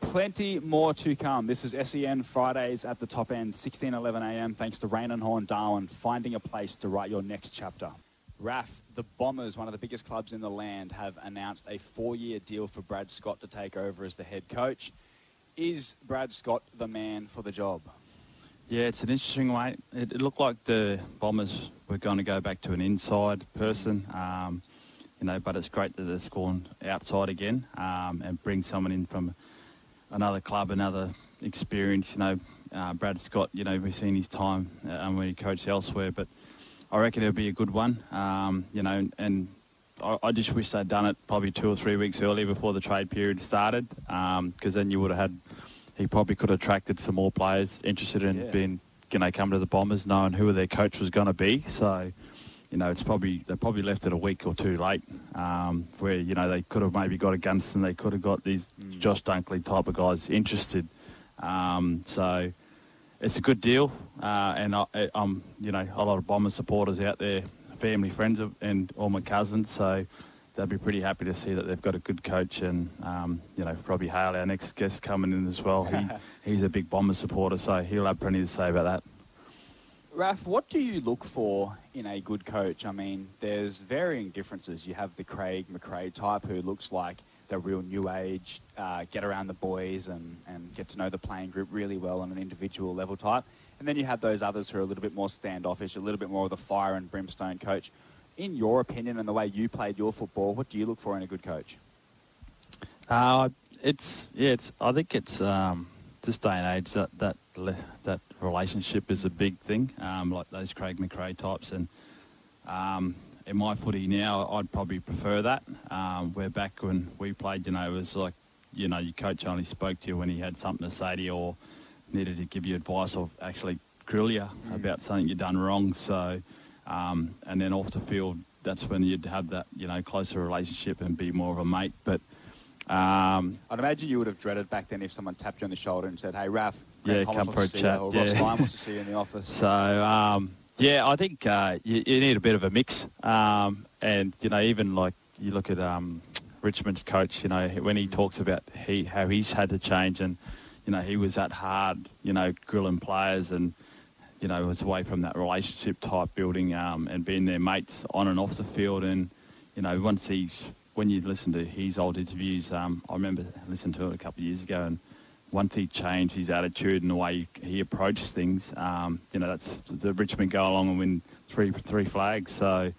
Plenty more to come. This is S E N Fridays at the Top End, sixteen eleven a m, thanks to Rain and Horn Darwin, finding a place to write your next chapter. R A F, the Bombers, one of the biggest clubs in the land, have announced a four-year deal for Brad Scott to take over as the head coach. Is Brad Scott the man for the job? Yeah, it's an interesting way. It, it looked like the Bombers were going to go back to an inside person, um, you know, but it's great that they're scoring outside again um, and bring someone in from another club, another experience. You know, uh, Brad Scott, you know, we've seen his time uh, when he coached elsewhere, but I reckon it'll be a good one, um, you know, and I, I just wish they'd done it probably two or three weeks earlier before the trade period started, because um, then you would have had, he probably could have attracted some more players interested in yeah. being, you know, come to the Bombers, knowing who their coach was going to be. So, you know, it's probably, they probably left it a week or two late, um, where, you know, they could have maybe got a Gunston, they could have got these mm. Josh Dunkley type of guys interested. Um, so it's a good deal, uh, and I, I'm, you know, a lot of Bombers supporters out there, family, friends, of, and all my cousins, so they'll be pretty happy to see that they've got a good coach. And, um, you know, Robbie Hale, our next guest coming in as well, he, he's a big Bomber supporter, so he'll have plenty to say about that. Raf, what do you look for in a good coach? I mean, there's varying differences. You have the Craig McRae type who looks like the real new age, uh, get around the boys and, and get to know the playing group really well on an individual level type. And then you have those others who are a little bit more standoffish, a little bit more of the fire and brimstone coach. In your opinion and the way you played your football, what do you look for in a good coach? Uh, it's yeah, it's. I think it's um, this day and age that that that relationship is a big thing, um, like those Craig McRae types. And um, in my footy now, I'd probably prefer that. Um, where back when we played, you know, it was like, you know, your coach only spoke to you when he had something to say to you or needed to give you advice or actually grill you mm. about something you'd done wrong. So. Um, and then off the field, that's when you'd have that, you know, closer relationship and be more of a mate. But um, I'd imagine you would have dreaded back then if someone tapped you on the shoulder and said, "Hey, Raf, yeah, come for a chat." Or yeah. Ross Lyon wants to see you in the office. So um, yeah, I think uh, you, you need a bit of a mix. Um, and you know, even like you look at um, Richmond's coach, you know, when he talks about he how he's had to change, and you know, he was that hard, you know, grilling players and. You know, it was away from that relationship type building um, and being their mates on and off the field. And, you know, once he's, when you listen to his old interviews, um, I remember listening to it a couple of years ago, and once he changed his attitude and the way he approaches things, um, you know, that's the Richmond go along and win three three flags. So,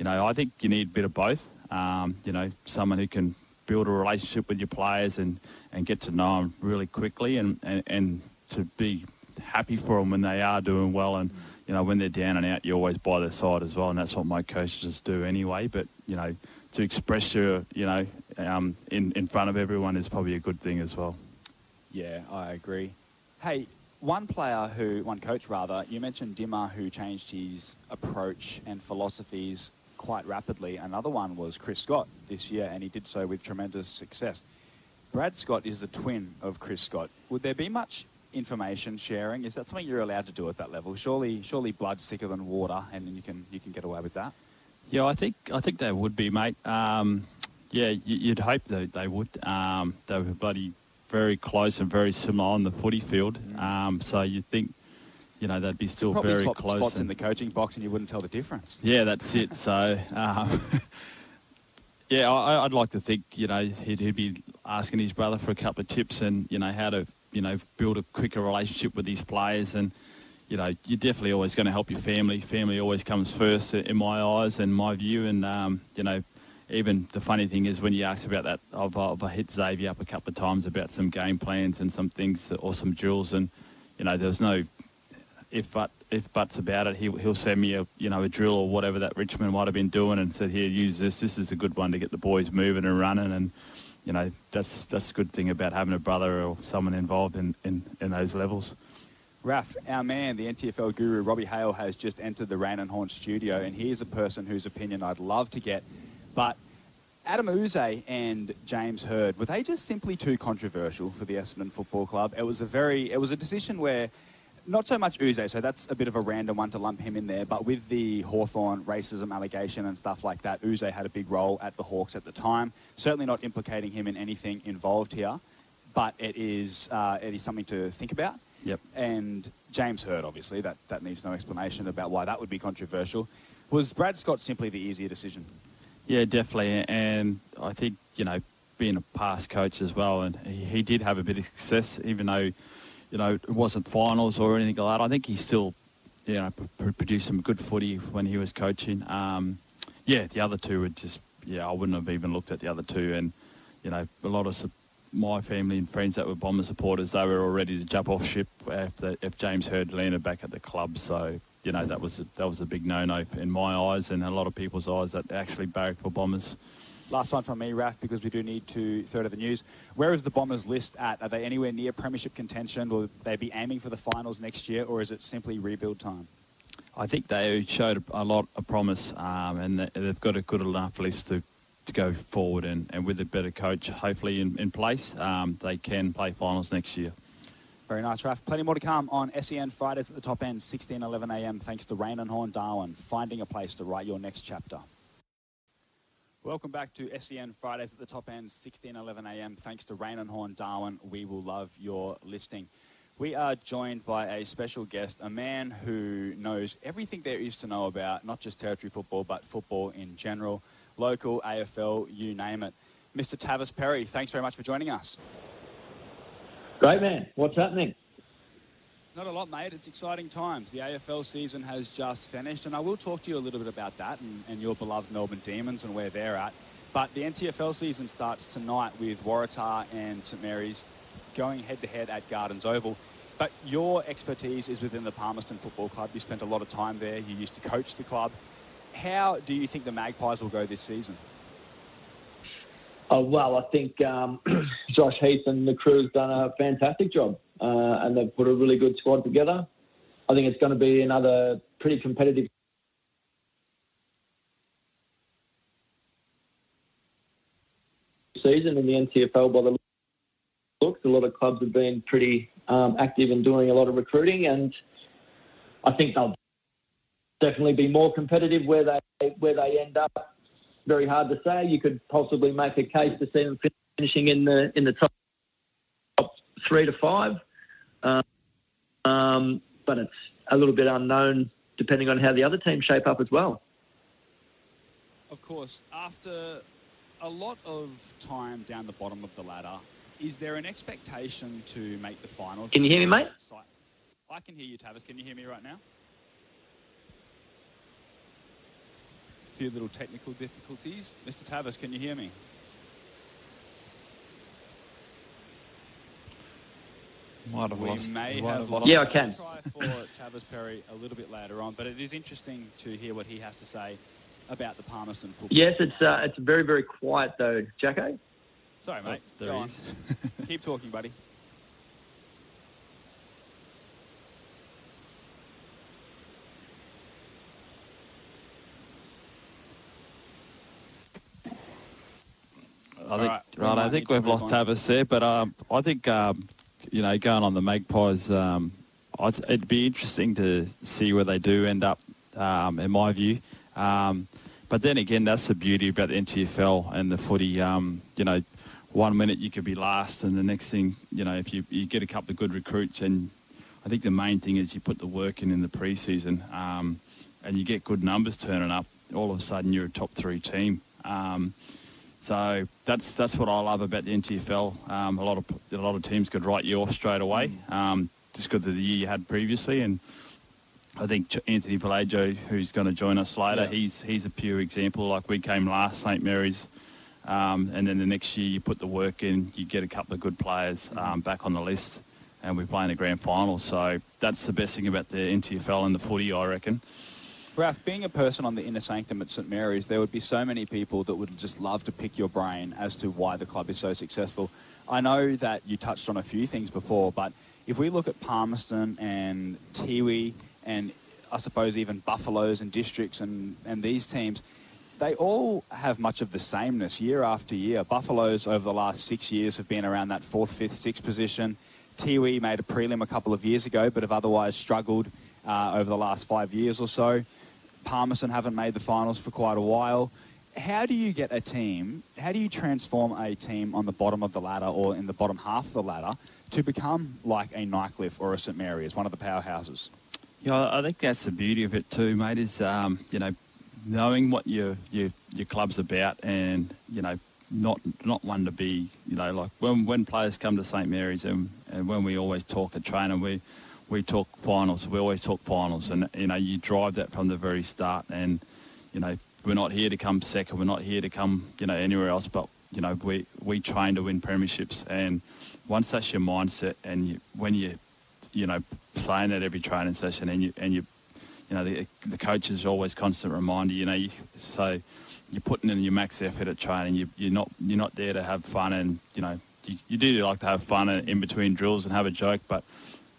you know, I think you need a bit of both. Um, you know, someone who can build a relationship with your players and, and get to know them really quickly and, and, and to be happy for them when they are doing well, and you know, when they're down and out, you're always by their side as well, and that's what my coaches do anyway. But you know, to express your, you know, um, in in front of everyone is probably a good thing as well. Yeah, I agree. Hey, one player who, one coach rather, you mentioned Dimmer, who changed his approach and philosophies quite rapidly. Another one was Chris Scott this year, and he did so with tremendous success. Brad Scott is the twin of Chris Scott. Would there be much information sharing? Is that something you're allowed to do at that level? Surely, surely blood's thicker than water, and you can you can get away with that. Yeah, I think I think they would be, mate. Um, yeah, you'd hope that they would. Um, they were bloody very close and very similar on the footy field. Mm. Um, so you'd think, you know, they'd be still probably very close. Probably spots in the coaching box, and you wouldn't tell the difference. Yeah, that's it. So. Um, yeah, I, I'd like to think, you know, he'd, he'd be asking his brother for a couple of tips and, you know, how to, you know, build a quicker relationship with these players. And, you know, you're definitely always going to help your family. Family always comes first in my eyes and my view. And, um, you know, even the funny thing is when you ask about that, I've, I've hit Xavier up a couple of times about some game plans and some things or some drills. And, you know, there's no if, but, if buts about it. He, he'll send me a, you know, a drill or whatever that Richmond might have been doing and said, here, use this. This is a good one to get the boys moving and running. And, you know, that's that's a good thing about having a brother or someone involved in, in, in those levels. Raf, our man, the N T F L guru, Robbie Hale, has just entered the Rain and Horn studio, and he is a person whose opinion I'd love to get. But Adam Uze and James Hird, were they just simply too controversial for the Essendon Football Club? It was a very, it was a decision where, not so much Uze, so that's a bit of a random one to lump him in there, but with the Hawthorn racism allegation and stuff like that, Uze had a big role at the Hawks at the time. Certainly not implicating him in anything involved here, but it is, uh, it is something to think about. Yep. And James Hird, obviously, that, that needs no explanation about why that would be controversial. Was Brad Scott simply the easier decision? Yeah, definitely. And I think, you know, being a past coach as well, and he, he did have a bit of success, even though, you know, it wasn't finals or anything like that. I think he still, you know, p- produced some good footy when he was coaching. Um, yeah, the other two would just, yeah, I wouldn't have even looked at the other two. And, you know, a lot of support. My family and friends that were Bomber supporters, they were all ready to jump off ship after, if James Hird landed back at the club. So, you know, that was a, that was a big no-no in my eyes and a lot of people's eyes that actually barracked for Bombers. Last one from me, Raf, because we do need to third of the news. Where is the Bombers list at? Are they anywhere near premiership contention? Will they be aiming for the finals next year, or is it simply rebuild time? I think they showed a lot of promise, um, and they've got a good enough list to to go forward, and, and with a better coach hopefully in, in place, um, they can play finals next year. Very nice, Raf. Plenty more to come on S E N Fridays at the Top End, sixteen eleven a m, thanks to Rain and Horn Darwin, finding a place to write your next chapter. Welcome back to S E N Fridays at the Top End, sixteen eleven a m, thanks to Rain and Horn Darwin, we will love your listing. We are joined by a special guest, a man who knows everything there is to know about, not just territory football, but football in general. Local, A F L, you name it. Mister Tavis Perry, thanks very much for joining us. Great, man. What's happening? Not a lot, mate. It's exciting times. The A F L season has just finished, and I will talk to you a little bit about that and, and your beloved Melbourne Demons and where they're at. But the N T F L season starts tonight with Waratah and St Mary's going head-to-head at Gardens Oval. But your expertise is within the Palmerston Football Club. You spent a lot of time there. You used to coach the club. How do you think the Magpies will go this season? Oh, well, I think um, Josh Heath and the crew's done a fantastic job, uh, and they've put a really good squad together. I think it's going to be another pretty competitive. Season in the N T F L by the looks. A lot of clubs have been pretty um, active in doing a lot of recruiting, and I think they'll definitely be more competitive where they where they end up. Very hard to say. You could possibly make a case to see them finishing in the in the top, top three to five, um, um, but it's a little bit unknown depending on how the other teams shape up as well. Of course, after a lot of time down the bottom of the ladder, is there an expectation to make the finals? Can you hear me, mate? I can hear you, Tavis. Can you hear me right now? Few little technical difficulties. Mister Tavis, can you hear me? Might have we lost. May might have have lost. Yeah, I can. We'll try for Tavis Perry a little bit later on, but it is interesting to hear what he has to say about the Palmerston football. Yes, it's uh, it's very very quiet though, Jacko. Sorry, mate. Oh, there Go is. On. Keep talking, buddy. I think, right, right I think we've lost Tavis there, but um, I think, um, you know, going on the Magpies, um, I'd, it'd be interesting to see where they do end up, um, in my view. Um, but then again, that's the beauty about the N T F L and the footy. Um, you know, one minute you could be last, and the next thing, you know, if you, you get a couple of good recruits, and I think the main thing is you put the work in in the pre-season, um, and you get good numbers turning up, all of a sudden you're a top three team. Um, So that's that's what I love about the N T F L. Um, a lot of a lot of teams could write you off straight away, um, just because of the year you had previously. And I think Anthony Vallejo, who's going to join us later, yeah. he's he's a pure example. Like we came last, St Mary's, um, and then the next year you put the work in, you get a couple of good players um, back on the list, and we play in a grand final. So that's the best thing about the N T F L and the footy, I reckon. Raf, being a person on the inner sanctum at St Mary's, there would be so many people that would just love to pick your brain as to why the club is so successful. I know that you touched on a few things before, but if we look at Palmerston and Tiwi and I suppose even Buffaloes and Districts and, and these teams, they all have much of the sameness year after year. Buffaloes over the last six years have been around that fourth, fifth, sixth position. Tiwi made a prelim a couple of years ago but have otherwise struggled uh, over the last five years or so. Palmerston haven't made the finals for quite a while. How do you get a team, how do you transform a team on the bottom of the ladder or in the bottom half of the ladder to become like a Nightcliffe or a St Mary's, one of the powerhouses? Yeah, I think that's the beauty of it too, mate, is, um, you know, knowing what your, your your club's about and, you know, not not one to be, you know, like when when players come to St Mary's and, and when we always talk at training, we, we talk finals, we always talk finals. And, you know, you drive that from the very start and, you know, we're not here to come second, we're not here to come, you know, anywhere else, but, you know, we, we train to win premierships. And once that's your mindset and you, when you, you know, saying that every training session and you, and you, you know, the, the coach is always constant reminder, you know, you, so you're putting in your max effort at training. You, you're not you're not there to have fun and, you know, you, you do like to have fun in between drills and have a joke, but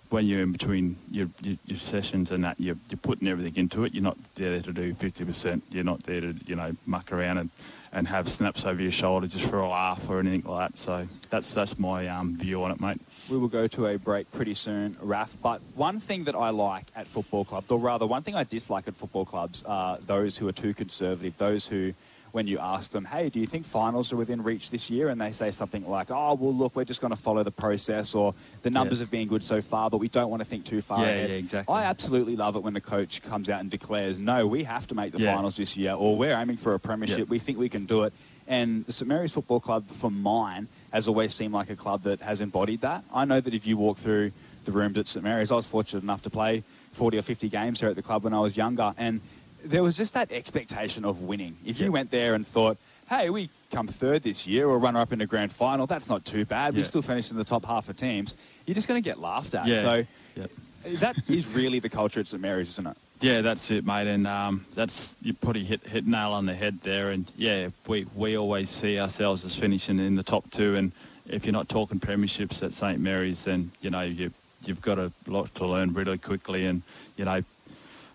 when you're in between your, your, your sessions and that, you're, you're putting everything into it. You're not there to do fifty percent. You're not there to, you know, muck around and, and have snaps over your shoulder just for a laugh or anything like that. So that's, that's my um, view on it, mate. We will go to a break pretty soon, Raf. But one thing that I like at football clubs, or rather one thing I dislike at football clubs, are those who are too conservative, those who, when you ask them, hey, do you think finals are within reach this year? And they say something like, oh, well, look, we're just going to follow the process, or the numbers yeah. have been good so far, but we don't want to think too far yeah, ahead. Yeah, exactly. I absolutely love it when the coach comes out and declares, no, we have to make the yeah. finals this year, or we're aiming for a premiership. Yeah. We think we can do it. And the St Mary's Football Club, for mine, has always seemed like a club that has embodied that. I know that if you walk through the rooms at St Mary's, I was fortunate enough to play forty or fifty games here at the club when I was younger, and there was just that expectation of winning. If you yeah. went there and thought, hey, we come third this year or runner-up in a grand final, that's not too bad. Yeah. We still finished in the top half of teams. You're just going to get laughed at. Yeah. So yep. that is really the culture at St Mary's, isn't it? Yeah, that's it, mate. And um, that's you probably hit hit nail on the head there. And, yeah, we, we always see ourselves as finishing in the top two. And if you're not talking premierships at St Mary's, then, you know, you, you've got a lot to learn really quickly. And, you know,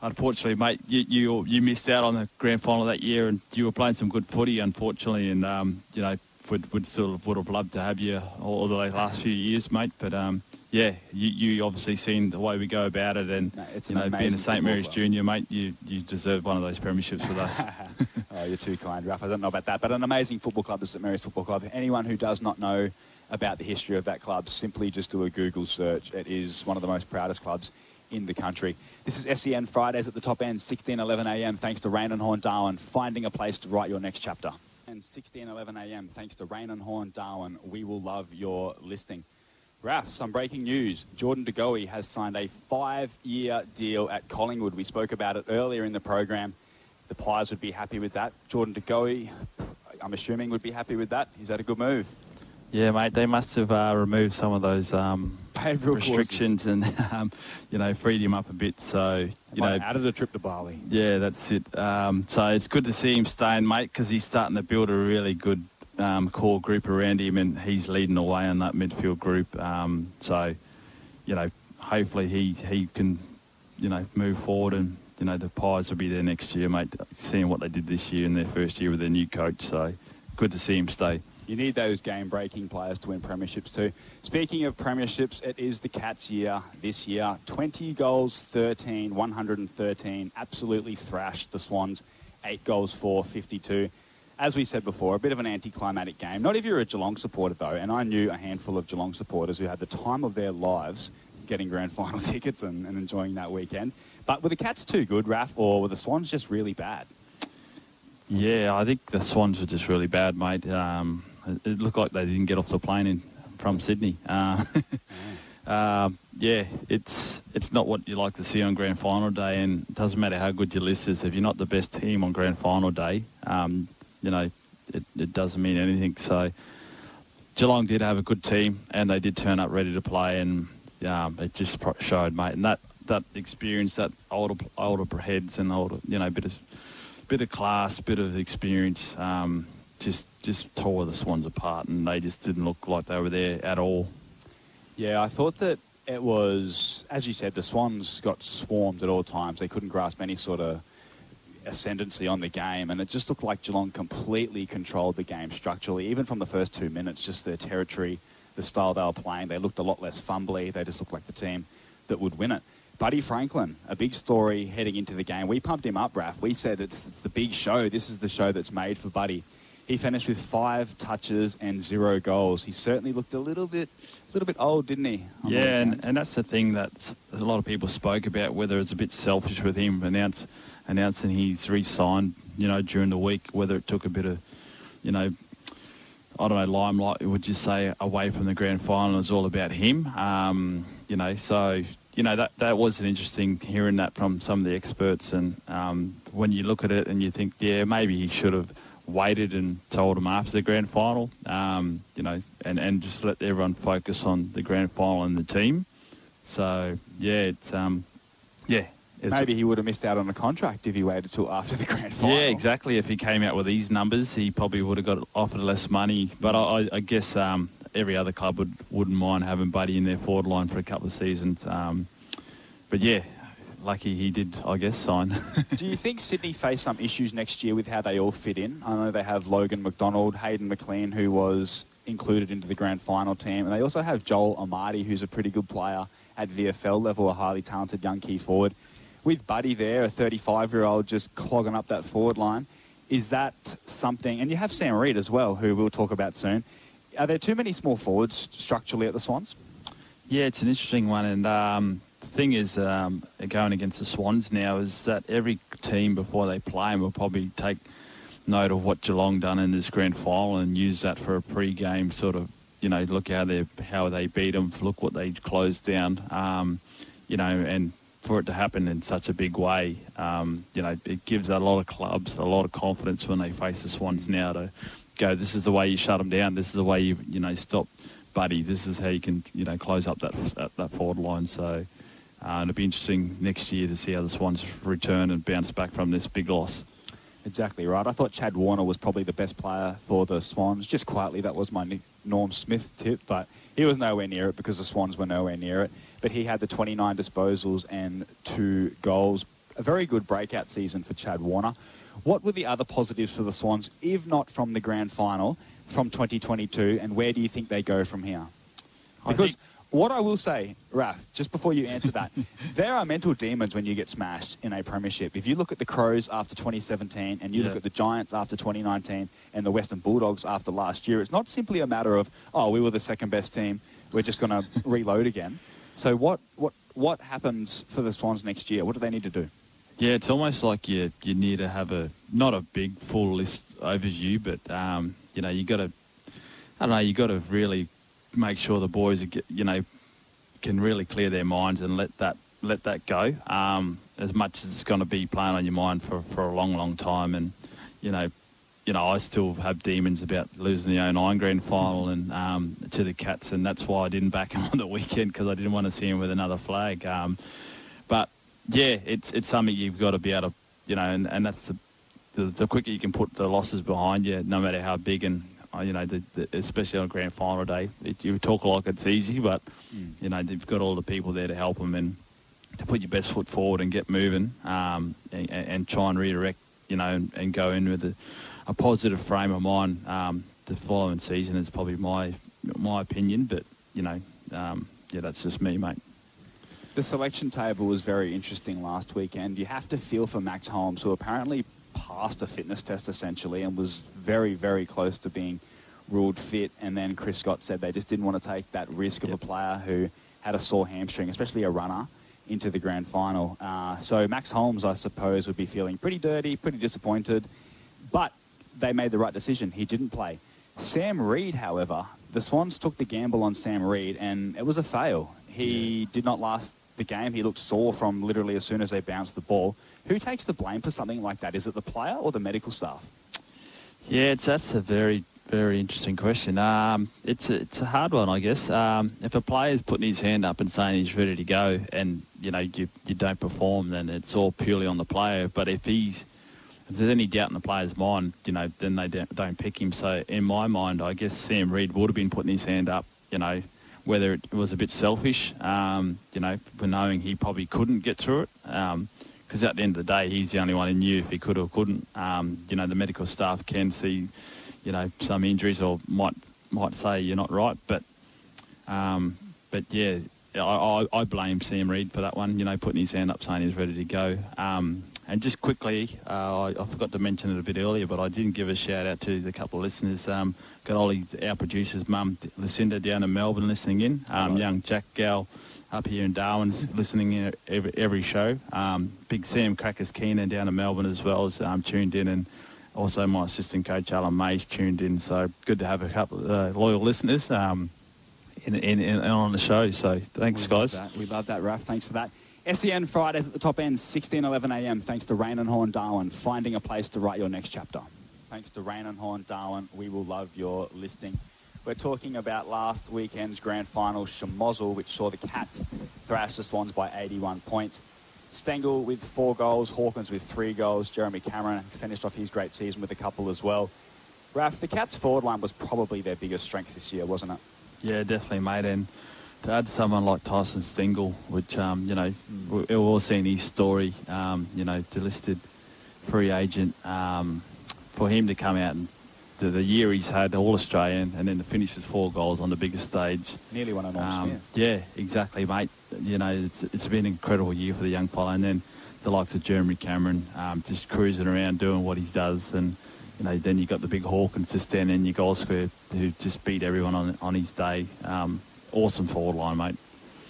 unfortunately, mate, you, you you missed out on the grand final that year, and you were playing some good footy, unfortunately, and um, you know, would would still would have loved to have you all the last few years, mate. But um, yeah, you you obviously seen the way we go about it, and no, you know, being a St Mary's junior, mate, you you deserve one of those premierships with us. Oh, you're too kind, Raf. I don't know about that, but an amazing football club, the St Mary's Football Club. Anyone who does not know about the history of that club, simply just do a Google search. It is one of the most proudest clubs in the country. This is S E N Fridays at the top end, sixteen eleven a m, thanks to Rain and Horn Darwin, finding a place to write your next chapter. And sixteen eleven a m, thanks to Rain and Horn Darwin, we will love your listing. Raf, some breaking news. Jordan De Goey has signed a five-year deal at Collingwood. We spoke about it earlier in the program. The Pies would be happy with that. Jordan De Goey, I'm assuming, would be happy with that. Is that a good move? Yeah, mate, they must have uh, removed some of those um, restrictions courses. and, um, you know, freed him up a bit. So, you know, added a trip to Bali. Yeah, that's it. Um, so it's good to see him staying, mate, because he's starting to build a really good um, core group around him, and he's leading the way in that midfield group. Um, so, you know, hopefully he, he can, you know, move forward and, you know, the Pies will be there next year, mate, seeing what they did this year in their first year with their new coach. So good to see him stay. You need those game-breaking players to win premierships too. Speaking of premierships, it is the Cats' year this year. twenty goals, thirteen, one hundred thirteen. Absolutely thrashed the Swans. eight goals for, fifty-two. As we said before, a bit of an anticlimactic game. Not if you're a Geelong supporter, though. And I knew a handful of Geelong supporters who had the time of their lives getting grand final tickets and, and enjoying that weekend. But were the Cats too good, Raf, or were the Swans just really bad? Yeah, I think the Swans were just really bad, mate. Um, it looked like they didn't get off the plane in, from Sydney. Uh, uh, yeah, it's it's not what you like to see on grand final day, and it doesn't matter how good your list is. If you're not the best team on grand final day, um, you know, it, it doesn't mean anything. So Geelong did have a good team, and they did turn up ready to play, and um, it just showed, mate. And that, that experience, that older older heads and older, you know, bit of... bit of class, bit of experience, um, just just tore the Swans apart, and they just didn't look like they were there at all. Yeah, I thought that it was, as you said, the Swans got swarmed at all times. They couldn't grasp any sort of ascendancy on the game, and it just looked like Geelong completely controlled the game structurally, even from the first two minutes, just their territory, the style they were playing. They looked a lot less fumbly. They just looked like the team that would win it. Buddy Franklin, a big story heading into the game. We pumped him up, Raph. We said it's, it's the big show. This is the show that's made for Buddy. He finished with five touches and zero goals. He certainly looked a little bit a little bit old, didn't he? Yeah, and, and that's the thing that a lot of people spoke about, whether it's a bit selfish with him announce, announcing he's re-signed, you know, during the week, whether it took a bit of, you know, I don't know, limelight, would you say, away from the grand final. It was all about him, um, you know, so... You know, that that was an interesting hearing that from some of the experts. And um, when you look at it and you think, yeah, maybe he should have waited and told him after the grand final, um, you know, and, and just let everyone focus on the grand final and the team. So, yeah, it's, um, yeah. It's maybe he would have missed out on a contract if he waited till after the grand final. Yeah, exactly. If he came out with these numbers, he probably would have got offered less money. But I, I guess... Um, every other club would, wouldn't mind having Buddy in their forward line for a couple of seasons. Um, but, yeah, lucky he did, I guess, sign. Do you think Sydney face some issues next year with how they all fit in? I know they have Logan McDonald, Hayden McLean, who was included into the grand final team, and they also have Joel Amati, who's a pretty good player at the V F L level, a highly talented young key forward. With Buddy there, a thirty-five-year-old just clogging up that forward line, is that something... And you have Sam Reid as well, who we'll talk about soon. Are there too many small forwards structurally at the Swans? Yeah, it's an interesting one. And um, the thing is, um, going against the Swans now is that every team before they play them will probably take note of what Geelong done in this grand final and use that for a pre-game sort of, you know, look how they how they beat them, look what they closed down, um, you know, and for it to happen in such a big way, um, you know, it gives a lot of clubs a lot of confidence when they face the Swans now to go, this is the way you shut them down, this is the way you, you know, stop Buddy, this is how you can, you know, close up that that, that forward line. So uh, it'll be interesting next year to see how the Swans return and bounce back from this big loss. Exactly right. I thought Chad Warner was probably the best player for the Swans. Just quietly, that was my Norm Smith tip, but he was nowhere near it because the Swans were nowhere near it. But he had the twenty-nine disposals and two goals. A very good breakout season for Chad Warner. What were the other positives for the Swans, if not from the grand final, from twenty twenty-two, and where do you think they go from here? Because I think... what I will say, Raph, just before you answer that, there are mental demons when you get smashed in a premiership. If you look at the Crows after twenty seventeen, and you yeah. look at the Giants after twenty nineteen, and the Western Bulldogs after last year, it's not simply a matter of, oh, we were the second best team, we're just going to reload again. So what, what, what happens for the Swans next year? What do they need to do? Yeah, it's almost like you you need to have a not a big full list overview, but um, you know, you got to I don't know, you got to really make sure the boys are, you know, can really clear their minds and let that let that go. Um, as much as it's going to be playing on your mind for, for a long, long time, and you know, you know, I still have demons about losing the oh nine grand final and um, to the Cats, and that's why I didn't back him on the weekend because I didn't want to see him with another flag. Um, but Yeah, it's it's something you've got to be able to, you know, and, and that's the, the the quicker you can put the losses behind you, no matter how big, and you know, the, the, especially on grand final day, it, you talk like it's easy, but mm. you know, they've got all the people there to help them and to put your best foot forward and get moving, um, and, and try and redirect, you know, and, and go in with a, a positive frame of mind. Um, the following season is probably my my opinion, but you know, um, yeah, that's just me, mate. The selection table was very interesting last weekend. You have to feel for Max Holmes, who apparently passed a fitness test essentially and was very, very close to being ruled fit. And then Chris Scott said they just didn't want to take that risk of yep. a player who had a sore hamstring, especially a runner, into the grand final. Uh, so Max Holmes, I suppose, would be feeling pretty dirty, pretty disappointed. But they made the right decision. He didn't play. Sam Reid, however, the Swans took the gamble on Sam Reid, and it was a fail. He yeah. did not last... the game. He looked sore from literally as soon as they bounced the ball. Who takes the blame for something like that? Is it the player or the medical staff? Yeah, it's that's a very, very interesting question. Um, it's, a, it's a hard one, I guess. Um, if a player's putting his hand up and saying he's ready to go and, you know, you, you don't perform, then it's all purely on the player. But if he's, if there's any doubt in the player's mind, you know, then they don't, don't pick him. So in my mind, I guess Sam Reid would have been putting his hand up, you know, whether it was a bit selfish, um, you know, for knowing he probably couldn't get through it. Um, because at the end of the day, he's the only one who knew if he could or couldn't. Um, you know, the medical staff can see, you know, some injuries or might might say you're not right. But, um, but yeah, I, I, I blame Sam Reid for that one, you know, putting his hand up saying he's ready to go. Um, and just quickly, uh, I, I forgot to mention it a bit earlier, but I didn't give a shout out to the couple of listeners. Um, got Ollie, our producer's mum, Lucinda, down in Melbourne listening in. Um, right. Young Jack Gal up here in Darwin's listening in every, every show. Um, big Sam Crackers Keenan down in Melbourne as well is um, tuned in, and also my assistant coach Alan May's tuned in. So good to have a couple of uh, loyal listeners um, in, in, in on the show. So thanks, we guys. Love we love that, Raph. Thanks for that. S E N Fridays at the top end, sixteen eleven a m Thanks to Rain and Horn Darwin, finding a place to write your next chapter. Thanks to Rain and Horn Darwin, we will love your listing. We're talking about last weekend's grand final Shemozzle, which saw the Cats thrash the Swans by eighty-one points. Stengel with four goals, Hawkins with three goals, Jeremy Cameron finished off his great season with a couple as well. Raph, the Cats' forward line was probably their biggest strength this year, wasn't it? Yeah, definitely, mate. And to add someone like Tyson Stengel, which, um, you know, we've all seen his story, um, you know, delisted free agent, um, for him to come out and The, the year he's had, All-Australian, and then to finish with four goals on the biggest stage. Nearly one on um, Smith. Yeah, exactly, mate. You know, it's, it's been an incredible year for the young fella. And then the likes of Jeremy Cameron um, just cruising around doing what he does. And, you know, then you got the big Hawkins just then in your goal square who just beat everyone on, on his day. Um, awesome forward line, mate.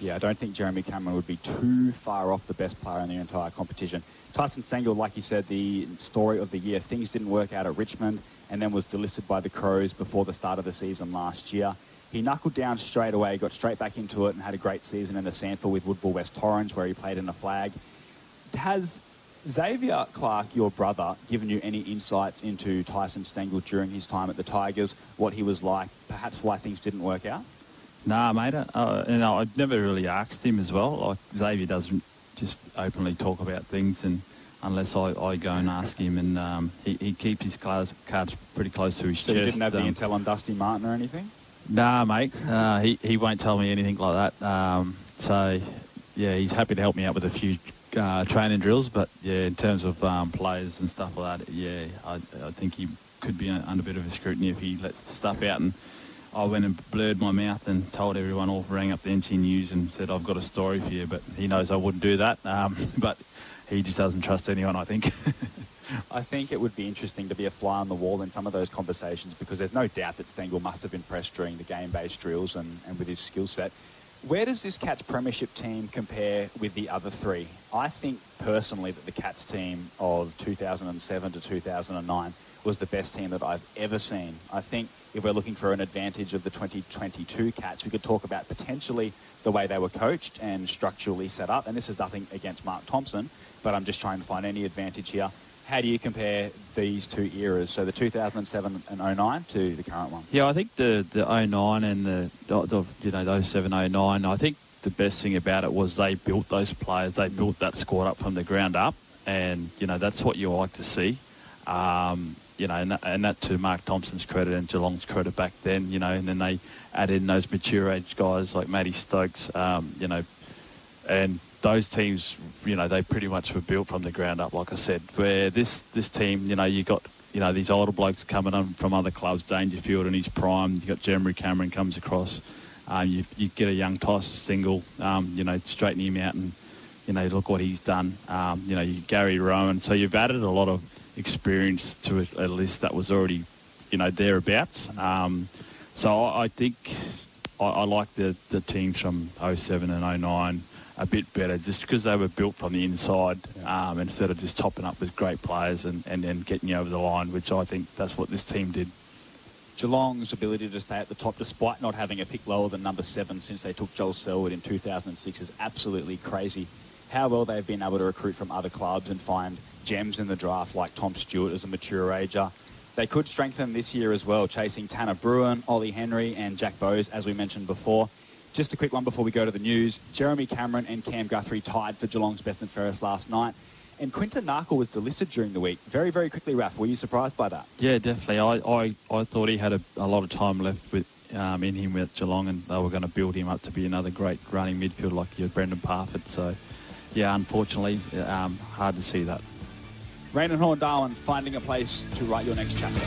Yeah, I don't think Jeremy Cameron would be too far off the best player in the entire competition. Tyson Stengel, like you said, the story of the year. Things didn't work out at Richmond, and then was delisted by the Crows before the start of the season last year. He knuckled down straight away, got straight back into it, and had a great season in the Sandford with Woodville West Torrens, where he played in the flag. Has Xavier Clark, your brother, given you any insights into Tyson Stengel during his time at the Tigers, what he was like, perhaps why things didn't work out? Nah, mate, uh, and I'd never really asked him as well. Like, Xavier doesn't just openly talk about things, and unless I, I go and ask him, and um, he, he keeps his cards, cards pretty close to his so chest. So you didn't have um, the intel on Dusty Martin or anything? Nah, mate. Uh, he, he won't tell me anything like that. Um, so, yeah, he's happy to help me out with a few uh, training drills, but, yeah, in terms of um, players and stuff like that, yeah, I, I think he could be under a bit of a scrutiny if he lets the stuff out. And I went and blurred my mouth and told everyone, all rang up the N T News and said, I've got a story for you, but he knows I wouldn't do that. Um, but... He just doesn't trust anyone, I think. I think it would be interesting to be a fly on the wall in some of those conversations, because there's no doubt that Stengel must have impressed during the game-based drills and, and with his skill set. Where does this Cats premiership team compare with the other three? I think, personally, that the Cats team of two thousand seven to two thousand nine was the best team that I've ever seen. I think if we're looking for an advantage of the twenty twenty-two Cats, we could talk about potentially the way they were coached and structurally set up, and this is nothing against Mark Thompson, but I'm just trying to find any advantage here. How do you compare these two eras, so the two thousand seven and oh nine to the current one? Yeah, I think the the oh nine and the, the you know those oh seven oh nine, I think the best thing about it was they built those players, they built that squad up from the ground up, and you know that's what you like to see. Um, you know, and that, and that to Mark Thompson's credit and Geelong's credit back then, you know, and then they added in those mature age guys like Matty Stokes, um, you know, and those teams, you know, they pretty much were built from the ground up, like I said, where this, this team, you know, you got, you know, these older blokes coming on from other clubs, Dangerfield in his prime, you got Jeremy Cameron comes across, um, you, you get a young Tyson Stengel, um, you know, straighten him out and, you know, look what he's done, um, you know, you Gary Rowan. So you've added a lot of experience to a, a list that was already, you know, thereabouts. Um, so I, I think I, I like the, the teams from oh seven and oh nine. A bit better just because they were built from the inside, um, instead of just topping up with great players and, and then getting you over the line, which I think that's what this team did. Geelong's ability to stay at the top despite not having a pick lower than number seven since they took Joel Selwood in two thousand six is absolutely crazy. How well they've been able to recruit from other clubs and find gems in the draft like Tom Stewart as a mature ager. They could strengthen this year as well, chasing Tanner Bruin, Ollie Henry and Jack Bowes, as we mentioned before. Just a quick one before we go to the news. Jeremy Cameron and Cam Guthrie tied for Geelong's best and fairest last night. And Quinton Narkle was delisted during the week. Very, very quickly, Raph, were you surprised by that? Yeah, definitely. I, I, I thought he had a, a lot of time left with um, in him with Geelong, and they were going to build him up to be another great running midfielder like your Brendan Parfitt. So, yeah, unfortunately, um, hard to see that. Rainen Horne-Darwin finding a place to write your next chapter.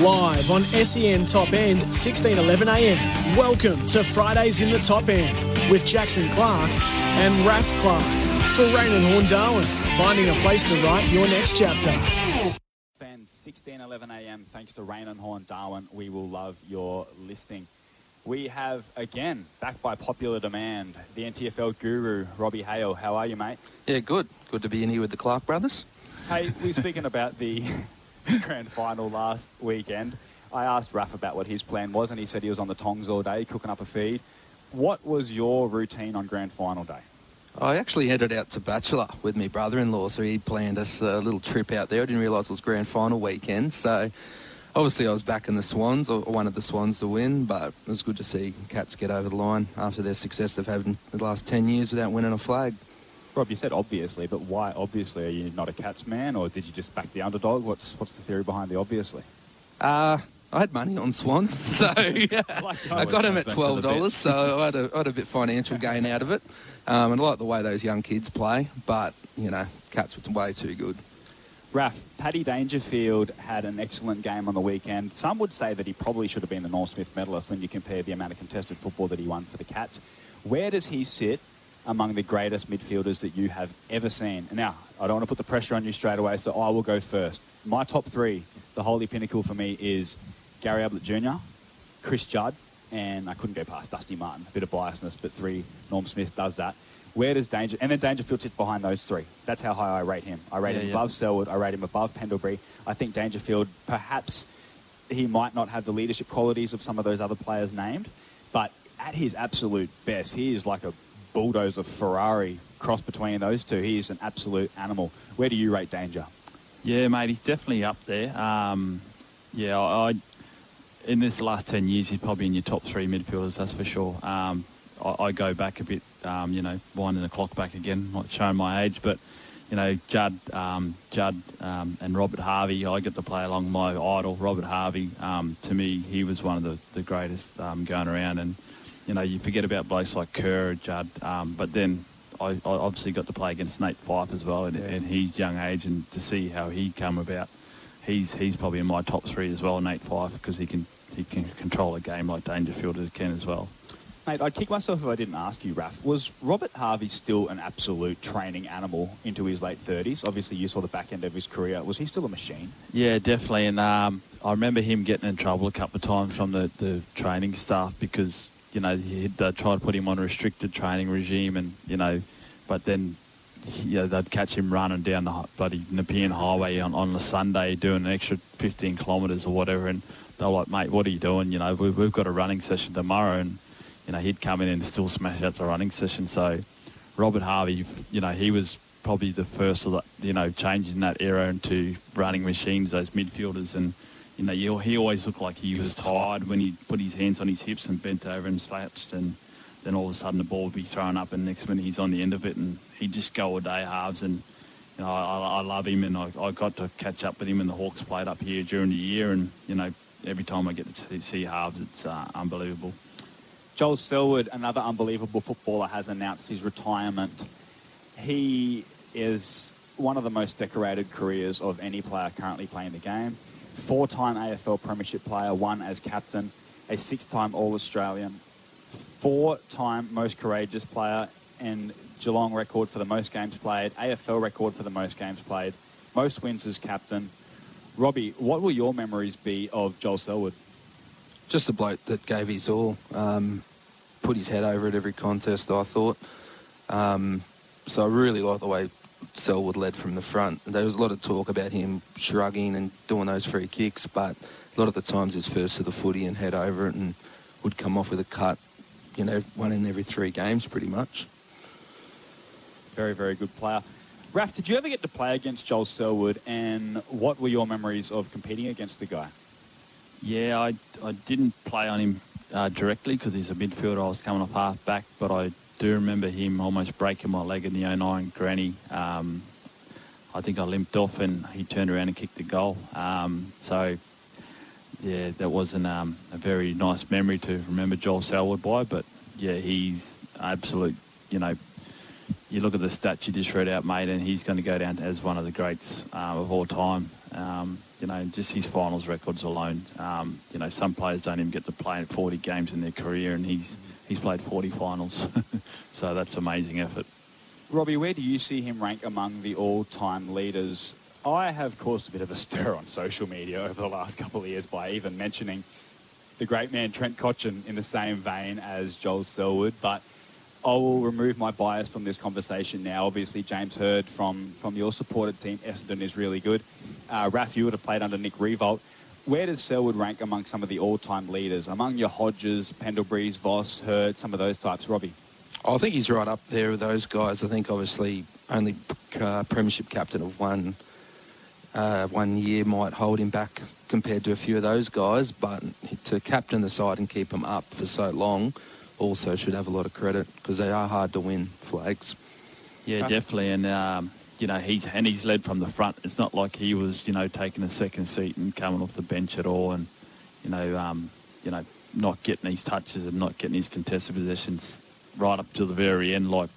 Live on S E N Top End, sixteen eleven a m. Welcome to Fridays in the Top End with Jackson Clark and Raph Clark. For Rainen Horne-Darwin, finding a place to write your next chapter. Fans, sixteen eleven a m, thanks to Rainen Horne-Darwin, we will love your listening. We have, again, backed by popular demand, the N T F L guru, Robbie Hale. How are you, mate? Yeah, good. Good to be in here with the Clark brothers. Hey, we were speaking about the grand final last weekend. I asked Raph about what his plan was, and he said he was on the tongs all day cooking up a feed. What was your routine on grand final day? I actually headed out to Bachelor with my brother-in-law, so he planned us a little trip out there. I didn't realise it was grand final weekend, so obviously I was backing the Swans, or one of the Swans, to win, but it was good to see Cats get over the line after their success of having the last ten years without winning a flag. Rob, you said obviously, but why obviously? Are you not a Cats man, or did you just back the underdog? What's what's the theory behind the obviously? Uh, I had money on Swans, so yeah. like I, I got him at twelve dollars, so I had, a, I had a bit financial gain out of it. Um, and I like the way those young kids play, but, you know, Cats were way too good. Raph, Paddy Dangerfield had an excellent game on the weekend. Some would say that he probably should have been the Norm Smith medalist when you compare the amount of contested football that he won for the Cats. Where does he sit among the greatest midfielders that you have ever seen? Now, I don't want to put the pressure on you straight away, so I will go first. My top three, the holy pinnacle for me, is Gary Ablett Junior, Chris Judd, and I couldn't go past Dusty Martin. A bit of biasness, but three, Norm Smith does that. Where does Danger... And then Dangerfield sits behind those three. That's how high I rate him. I rate yeah, him yeah. above Selwood. I rate him above Pendlebury. I think Dangerfield, perhaps he might not have the leadership qualities of some of those other players named, but at his absolute best, he is like a bulldozer Ferrari cross between those two. He is an absolute animal. Where do you rate Danger? Yeah, mate, he's definitely up there. Um, yeah, I, I in this last ten years, he's probably in your top three midfielders, that's for sure. Um, I, I go back a bit, um, you know, winding the clock back again, not showing my age, but, you know, Judd um, Judd, um, and Robert Harvey, I get to play along my idol, Robert Harvey. Um, to me, he was one of the, the greatest um, going around, and, you know, you forget about blokes like Kerr, Judd, um, but then I, I obviously got to play against Nate Fyfe as well, and, yeah. and his young age, and to see how he come about. He's he's probably in my top three as well, Nate Fyfe, because he can he can control a game like Dangerfield can as well. Mate, I'd kick myself if I didn't ask you, Raph. Was Robert Harvey still an absolute training animal into his late thirties? Obviously, you saw the back end of his career. Was he still a machine? Yeah, definitely, and um, I remember him getting in trouble a couple of times from the, the training staff because, you know, he'd uh, try to put him on a restricted training regime, and, you know, but then, you know, they'd catch him running down the bloody Nepean Highway on, on a Sunday doing an extra fifteen kilometres or whatever, and they're like, mate, what are you doing? You know, we've, we've got a running session tomorrow, and, you know, he'd come in and still smash out the running session. So Robert Harvey, you know, he was probably the first of the, you know, changing that era into running machines, those midfielders, and, you know, he always looked like he was tired when he put his hands on his hips and bent over and slouched, and then all of a sudden the ball would be thrown up and next minute he's on the end of it, and he'd just go all day halves. And, you know, I, I love him, and I, I got to catch up with him and the Hawks played up here during the year, and, you know, every time I get to see halves, it's uh, unbelievable. Joel Selwood, another unbelievable footballer, has announced his retirement. He is one of the most decorated careers of any player currently playing the game. Four-time A F L Premiership player, one as captain, a six-time All-Australian, four-time most courageous player, and Geelong record for the most games played, A F L record for the most games played, most wins as captain. Robbie, what will your memories be of Joel Selwood? Just a bloke that gave his all, um, put his head over at every contest, I thought. Um, so I really like the way Selwood led from the front. There was a lot of talk about him shrugging and doing those free kicks, but a lot of the times he was first to the footy and head over it and would come off with a cut, you know, one in every three games pretty much. Very, very good player. Raf, did you ever get to play against Joel Selwood, and what were your memories of competing against the guy? Yeah, I, I didn't play on him uh, directly because he's a midfielder. I was coming off half back, but I do remember him almost breaking my leg in the oh nine granny. Um, I think I limped off and he turned around and kicked the goal. Um, so, yeah, that wasn't um, a very nice memory to remember Joel Selwood by, but, yeah, he's absolute, you know, you look at the stats you just read out, mate, and he's going to go down as one of the greats uh, of all time. Um, you know, just his finals records alone. Um, you know, some players don't even get to play forty games in their career, and he's he's played forty finals. So that's amazing effort. Robbie, where do you see him rank among the all-time leaders? I have caused a bit of a stir on social media over the last couple of years by even mentioning the great man Trent Cotchin in the same vein as Joel Selwood, but I will remove my bias from this conversation now. Obviously, James Hird from, from your supported team, Essendon, is really good. Uh, Raf, you would have played under Nick Rivolt. Where does Selwood rank among some of the all-time leaders? Among your Hodges, Pendlebury's, Voss, Hird, some of those types, Robbie? Oh, I think he's right up there with those guys. I think, obviously, only uh, premiership captain of one, uh, one year might hold him back compared to a few of those guys, but to captain the side and keep him up for so long also should have a lot of credit because they are hard to win flags. Yeah, definitely. And, um, you know, he's and he's led from the front. It's not like he was, you know, taking a second seat and coming off the bench at all and, you know, um, you know, not getting his touches and not getting his contested possessions right up to the very end. Like,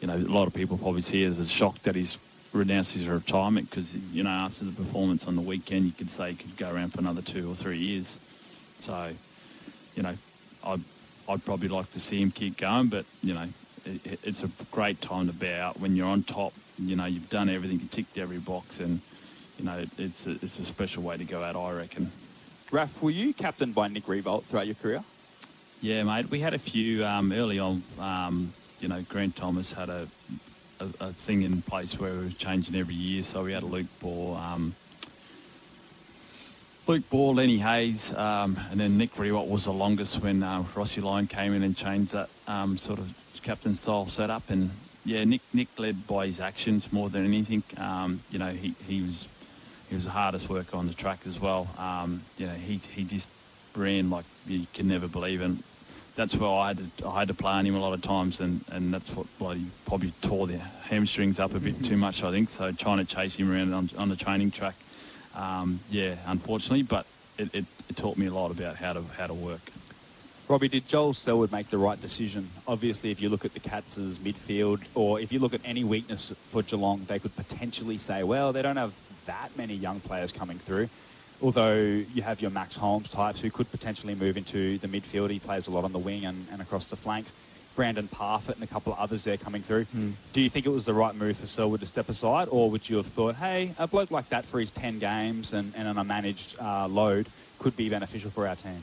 you know, a lot of people probably see it as a shock that he's renounced his retirement because, you know, after the performance on the weekend, you could say he could go around for another two or three years. So, you know, I... I'd probably like to see him keep going, but, you know, it, it's a great time to bow out when you're on top. You know, you've done everything, you ticked every box, and, you know, it, it's, a, it's a special way to go out, I reckon. Raf, were you captained by Nick Rivolt throughout your career? Yeah, mate. We had a few um, early on. Um, you know, Grant Thomas had a, a, a thing in place where we were changing every year, so we had a Luke Ball. Um, Luke Ball, Lenny Hayes, um, and then Nick Rivolt was the longest when uh, Rossi Lyon came in and changed that um, sort of captain-style setup. And, yeah, Nick Nick led by his actions more than anything. Um, you know, he, he was he was the hardest worker on the track as well. Um, you know, he he just ran like you can never believe. And that's where I had to, I had to play on him a lot of times, and, and that's what bloody probably tore their hamstrings up a bit too much, I think. So trying to chase him around on, on the training track, Um, yeah, unfortunately, but it, it, it taught me a lot about how to how to work. Robbie, did Joel Selwood make the right decision? Obviously, if you look at the Cats' midfield, or if you look at any weakness for Geelong, they could potentially say, well, they don't have that many young players coming through, although you have your Max Holmes types who could potentially move into the midfield. He plays a lot on the wing and, and across the flanks. Brandon Parfitt and a couple of others there coming through. Mm. Do you think it was the right move for Selwood to step aside, or would you have thought, hey, a bloke like that for his ten games and, and an unmanaged uh, load could be beneficial for our team?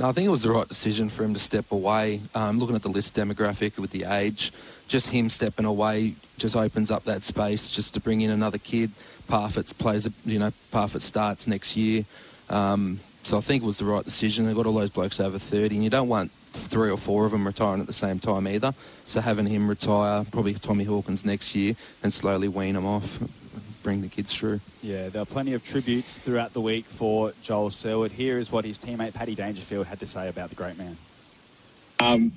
No, I think it was the right decision for him to step away. Um, looking at the list demographic with the age, just him stepping away just opens up that space just to bring in another kid. Parfitt's plays, you know, Parfitt starts next year. Um, so I think it was the right decision. They've got all those blokes over thirty, and you don't want three or four of them retiring at the same time either. So having him retire, probably Tommy Hawkins next year, and slowly wean him off, bring the kids through. Yeah, there are plenty of tributes throughout the week for Joel Selwood. Here is what his teammate Paddy Dangerfield had to say about the great man. Um,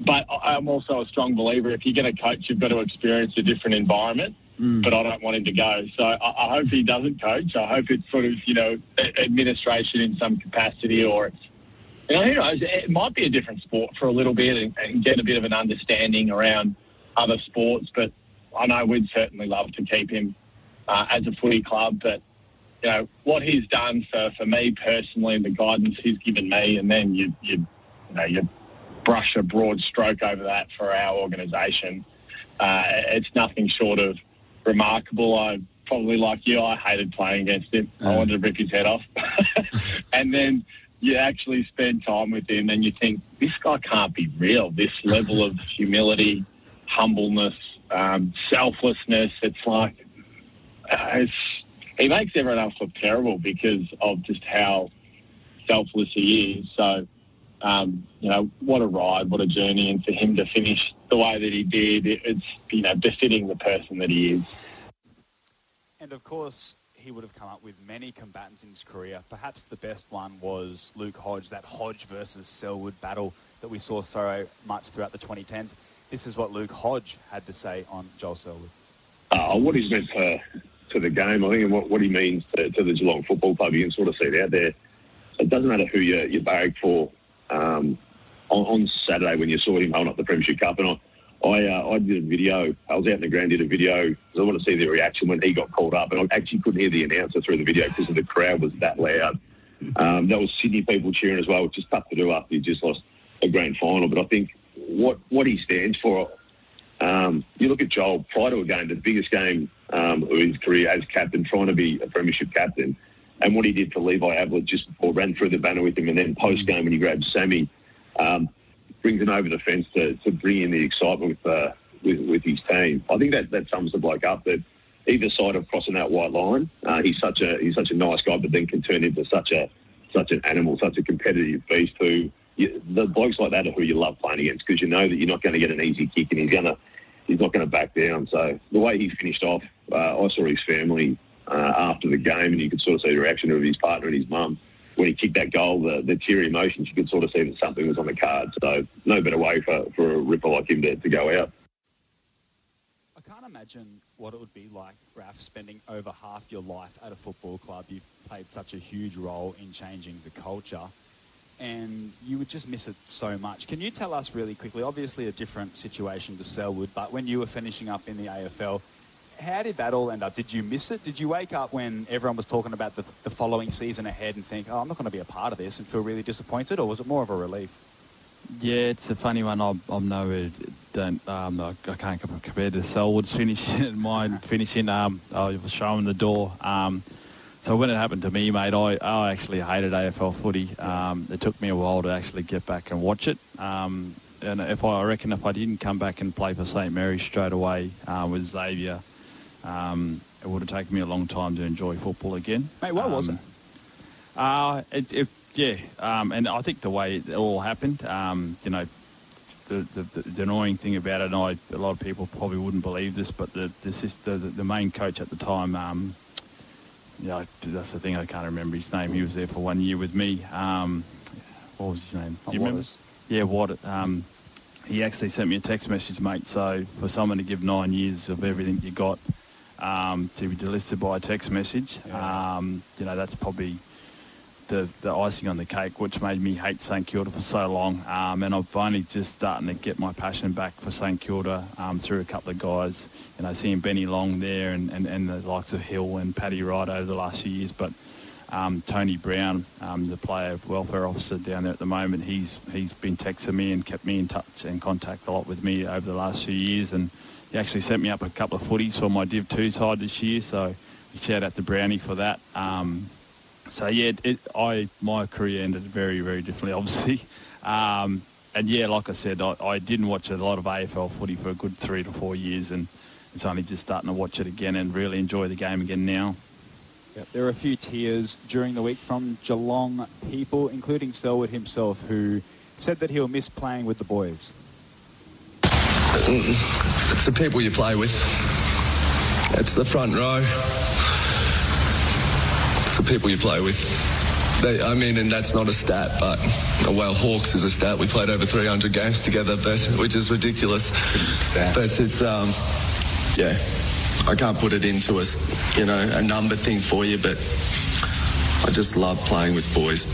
but I'm also a strong believer, if you get a coach, you've got to experience a different environment. Mm. But I don't want him to go. So I, I hope he doesn't coach. I hope it's sort of, you know, administration in some capacity, or it's, you know, who knows, it might be a different sport for a little bit and, and get a bit of an understanding around other sports. But I know we'd certainly love to keep him uh, as a footy club. But, you know, what he's done for, for me personally and the guidance he's given me, and then you, you, you know, you brush a broad stroke over that for our organisation, uh, it's nothing short of remarkable. I probably, like you, I hated playing against him. Um. I wanted to rip his head off. And then you actually spend time with him and you think, this guy can't be real. This level of humility, humbleness, um, selflessness. It's like, uh, it's, he makes everyone else look terrible because of just how selfless he is. So um, you know, what a ride, what a journey. And for him to finish the way that he did, it, it's, you know, befitting the person that he is. And, of course, he would have come up with many combatants in his career. Perhaps the best one was Luke Hodge, that Hodge versus Selwood battle that we saw so much throughout the twenty tens. This is what Luke Hodge had to say on Joel Selwood. Uh, what he's meant to, to the game, I think, and what, what he means to, to the Geelong Football Club, you can sort of see it out there. It doesn't matter who you, you barrack for. Um, on, on Saturday when you saw him holding up the Premiership Cup, and I I, uh, I did a video. I was out in the ground, did a video, because I wanted to see their reaction when he got called up, and I actually couldn't hear the announcer through the video because the crowd was that loud. Um, there was Sydney people cheering as well, which is tough to do after you just lost a grand final. But I think what, what he stands for, um, you look at Joel, prior to a game, the biggest game um, of his career as captain, trying to be a Premiership captain, and what he did for Levi Ablett just before, ran through the banner with him, and then post-game when he grabbed Sammy, um, brings him over the fence to, to bring in the excitement with, uh, with with his team. I think that, that sums the bloke up, that either side of crossing that white line, uh, he's such a he's such a nice guy, but then can turn into such a such an animal, such a competitive beast who, you, the blokes like that are who you love playing against, because you know that you're not going to get an easy kick, and he's gonna he's not going to back down. So the way he finished off, uh, I saw his family Uh, after the game, and you could sort of see the reaction of his partner and his mum. When he kicked that goal, the, the teary emotions, you could sort of see that something was on the card. So no better way for, for a ripper like him to, to go out. I can't imagine what it would be like, Raph, spending over half your life at a football club. You've played such a huge role in changing the culture, and you would just miss it so much. Can you tell us really quickly, obviously a different situation to Selwood, but when you were finishing up in the A F L, how did that all end up? Did you miss it? Did you wake up when everyone was talking about the, the following season ahead and think, oh, I'm not going to be a part of this, and feel really disappointed, or was it more of a relief? Yeah, it's a funny one. I'm, I'm no, don't, um, I, I can't compare to Selwood's finish. Mine finishing, um, I was showing the door. Um, so when it happened to me, mate, I, I actually hated A F L footy. Um, it took me a while to actually get back and watch it. Um, and if I, I reckon if I didn't come back and play for St Mary's straight away uh, with Xavier, Um, it would have taken me a long time to enjoy football again. Mate, what um, was it? Uh, it, it yeah, um, and I think the way it all happened, um, you know, the, the, the annoying thing about it, and I, a lot of people probably wouldn't believe this, but the the, the, the main coach at the time, um, yeah, that's the thing, I can't remember his name. He was there for one year with me. Um, what was his name? Do you remember? Yeah, what? Um, he actually sent me a text message, mate. So for someone to give nine years of everything you got, Um, to be delisted by a text message, yeah. um, you know, that's probably the, the icing on the cake, which made me hate St Kilda for so long. Um, and I'm finally just starting to get my passion back for St Kilda um, through a couple of guys, you know, seeing Benny Long there and, and, and the likes of Hill and Paddy Wright over the last few years. But um, Tony Brown, um, the player welfare officer down there at the moment, he's he's been texting me and kept me in touch and contact a lot with me over the last few years. And he actually sent me up a couple of footies for my Div two side this year, so shout out to Brownie for that. Um, so, yeah, it, I my career ended very, very differently, obviously. Um, and, yeah, like I said, I, I didn't watch a lot of A F L footy for a good three to four years, and it's only just starting to watch it again and really enjoy the game again now. Yep, there were a few tears during the week from Geelong people, including Selwood himself, who said that he'll miss playing with the boys. It's the people you play with. It's the front row. It's the people you play with. They, I mean, and that's not a stat, but, well, Hawks is a stat. We played over three hundred games together, but, which is ridiculous. But it's, um, yeah, I can't put it into a, you know, a number thing for you, but I just love playing with boys.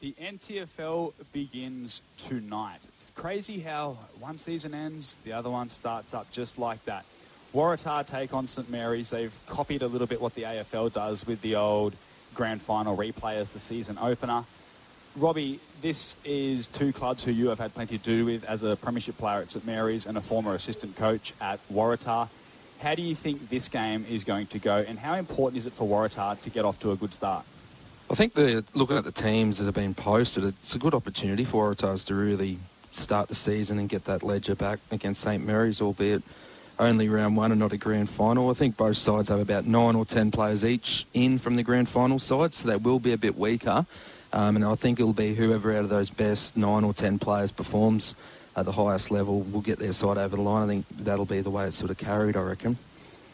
The N T F L begins tonight. It's crazy how one season ends, the other one starts up just like that. Waratah take on St Mary's. They've copied a little bit what the A F L does with the old grand final replay as the season opener. Robbie, this is two clubs who you have had plenty to do with as a premiership player at St Mary's and a former assistant coach at Waratah. How do you think this game is going to go, and how important is it for Waratah to get off to a good start? I think the looking at the teams that have been posted, it's a good opportunity for Waratahs to really start the season and get that ledger back against St Mary's, albeit only round one and not a grand final. I think both sides have about nine or ten players each in from the grand final side, so that will be a bit weaker. Um, and I think it'll be whoever out of those best nine or ten players performs at the highest level will get their side over the line. I think that'll be the way it's sort of carried, I reckon.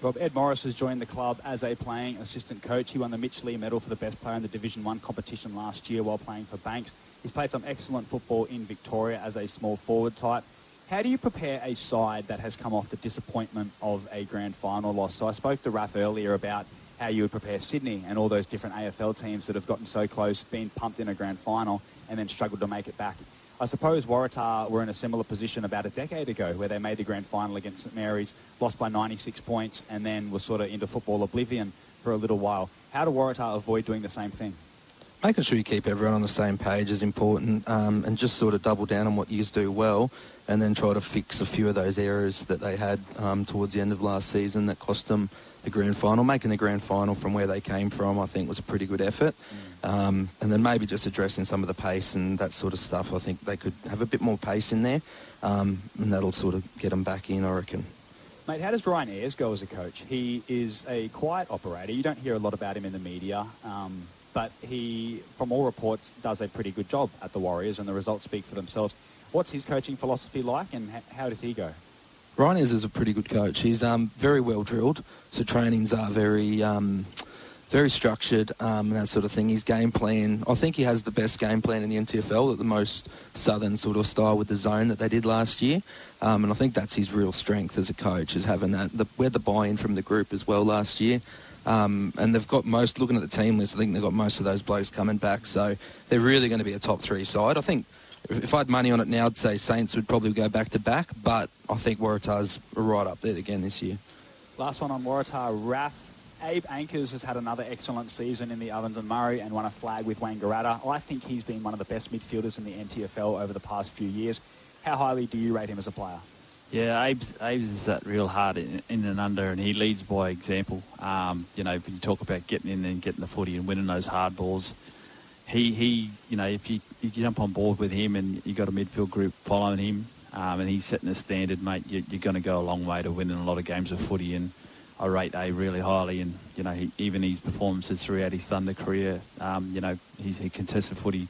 Rob, Ed Morris has joined the club as a playing assistant coach. He won the Mitch Lee Medal for the best player in the Division One competition last year while playing for Banks. He's played some excellent football in Victoria as a small forward type. How do you prepare a side that has come off the disappointment of a grand final loss? So I spoke to Raph earlier about how you would prepare Sydney and all those different A F L teams that have gotten so close, been pumped in a grand final and then struggled to make it back. I suppose Waratah were in a similar position about a decade ago where they made the grand final against St Mary's, lost by ninety-six points and then were sort of into football oblivion for a little while. How do Waratah avoid doing the same thing? Making sure you keep everyone on the same page is important, um, and just sort of double down on what you do well and then try to fix a few of those errors that they had um, towards the end of last season that cost them the grand final. Making the grand final from where they came from, I think, was a pretty good effort. Mm. Um, and then maybe just addressing some of the pace and that sort of stuff. I think they could have a bit more pace in there, um, and that'll sort of get them back in, I reckon. Mate, how does Ryan Ayres go as a coach? He is a quiet operator. You don't hear a lot about him in the media. Um, But he, from all reports, does a pretty good job at the Warriors, and the results speak for themselves. What's his coaching philosophy like, and how does he go? Ryan is, is a pretty good coach. He's um, very well drilled, so trainings are very, um, very structured um, and that sort of thing. His game plan, I think he has the best game plan in the N T F L, at the most southern sort of style with the zone that they did last year. Um, and I think that's his real strength as a coach, is having that. The, we had the buy-in from the group as well last year. Um, and they've got most, looking at the team list, I think they've got most of those blokes coming back. So they're really going to be a top three side. I think if, if I had money on it now, I'd say Saints would probably go back to back. But I think Waratah's right up there again this year. Last one on Waratah, Raph. Abe Ankers has had another excellent season in the Ovens and Murray and won a flag with Wangaratta. I think he's been one of the best midfielders in the N T F L over the past few years. How highly do you rate him as a player? Yeah, Abe's, Abe's is that real hard in, in and under, and he leads by example. Um, you know, if you talk about getting in and getting the footy and winning those hard balls, he, he you know, if you, if you jump on board with him and you got a midfield group following him, um, and he's setting a standard, mate, you, you're going to go a long way to winning a lot of games of footy, and I rate Abe really highly. And, you know, he, even his performances throughout his Thunder career, um, you know, he's a contested footy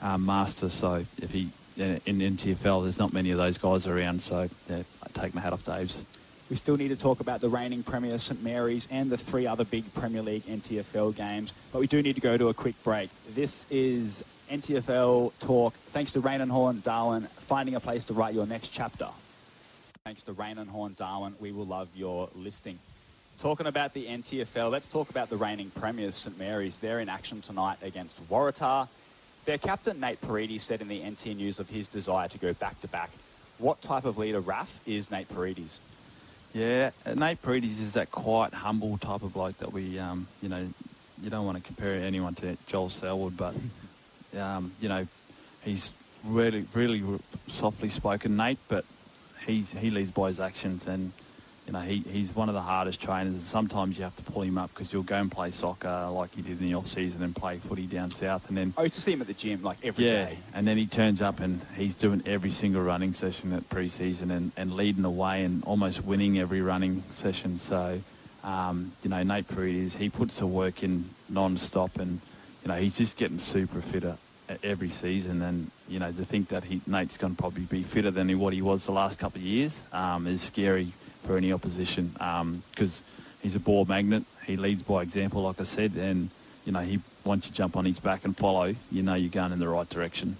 um, master, so if he... In the N T F L, there's not many of those guys around, so yeah, I take my hat off to Abe's. We still need to talk about the reigning Premier St Mary's and the three other big Premier League N T F L games, but we do need to go to a quick break. This is N T F L Talk. Thanks to Rain and Horn Darwin, finding a place to write your next chapter. Thanks to Rain and Horn Darwin, we will love your listing. Talking about the N T F L, let's talk about the reigning Premiers St Mary's. They're in action tonight against Waratah. Their captain, Nate Paredes, said in the N T News of his desire to go back-to-back. What type of leader, Raph, is Nate Paredes? Yeah, Nate Paredes is that quiet, humble type of bloke that we, um, you know, you don't want to compare anyone to Joel Selwood, but, um, you know, he's really, really softly spoken, Nate, but he's he leads by his actions, and, you know, he, he's one of the hardest trainers, and sometimes you have to pull him up because you'll go and play soccer like he did in the off-season and play footy down south. And then I used to see him at the gym like every yeah, day. And then he turns up and he's doing every single running session at pre-season and, and leading the way and almost winning every running session. So, um, you know, Nate Paredes, he puts the work in non-stop and, you know, he's just getting super fitter every season. And, you know, to think that he, Nate's going to probably be fitter than what he was the last couple of years um, is scary for any opposition, because um, he's a ball magnet. He leads by example, like I said, and, you know, he once you jump on his back and follow, you know you're going in the right direction.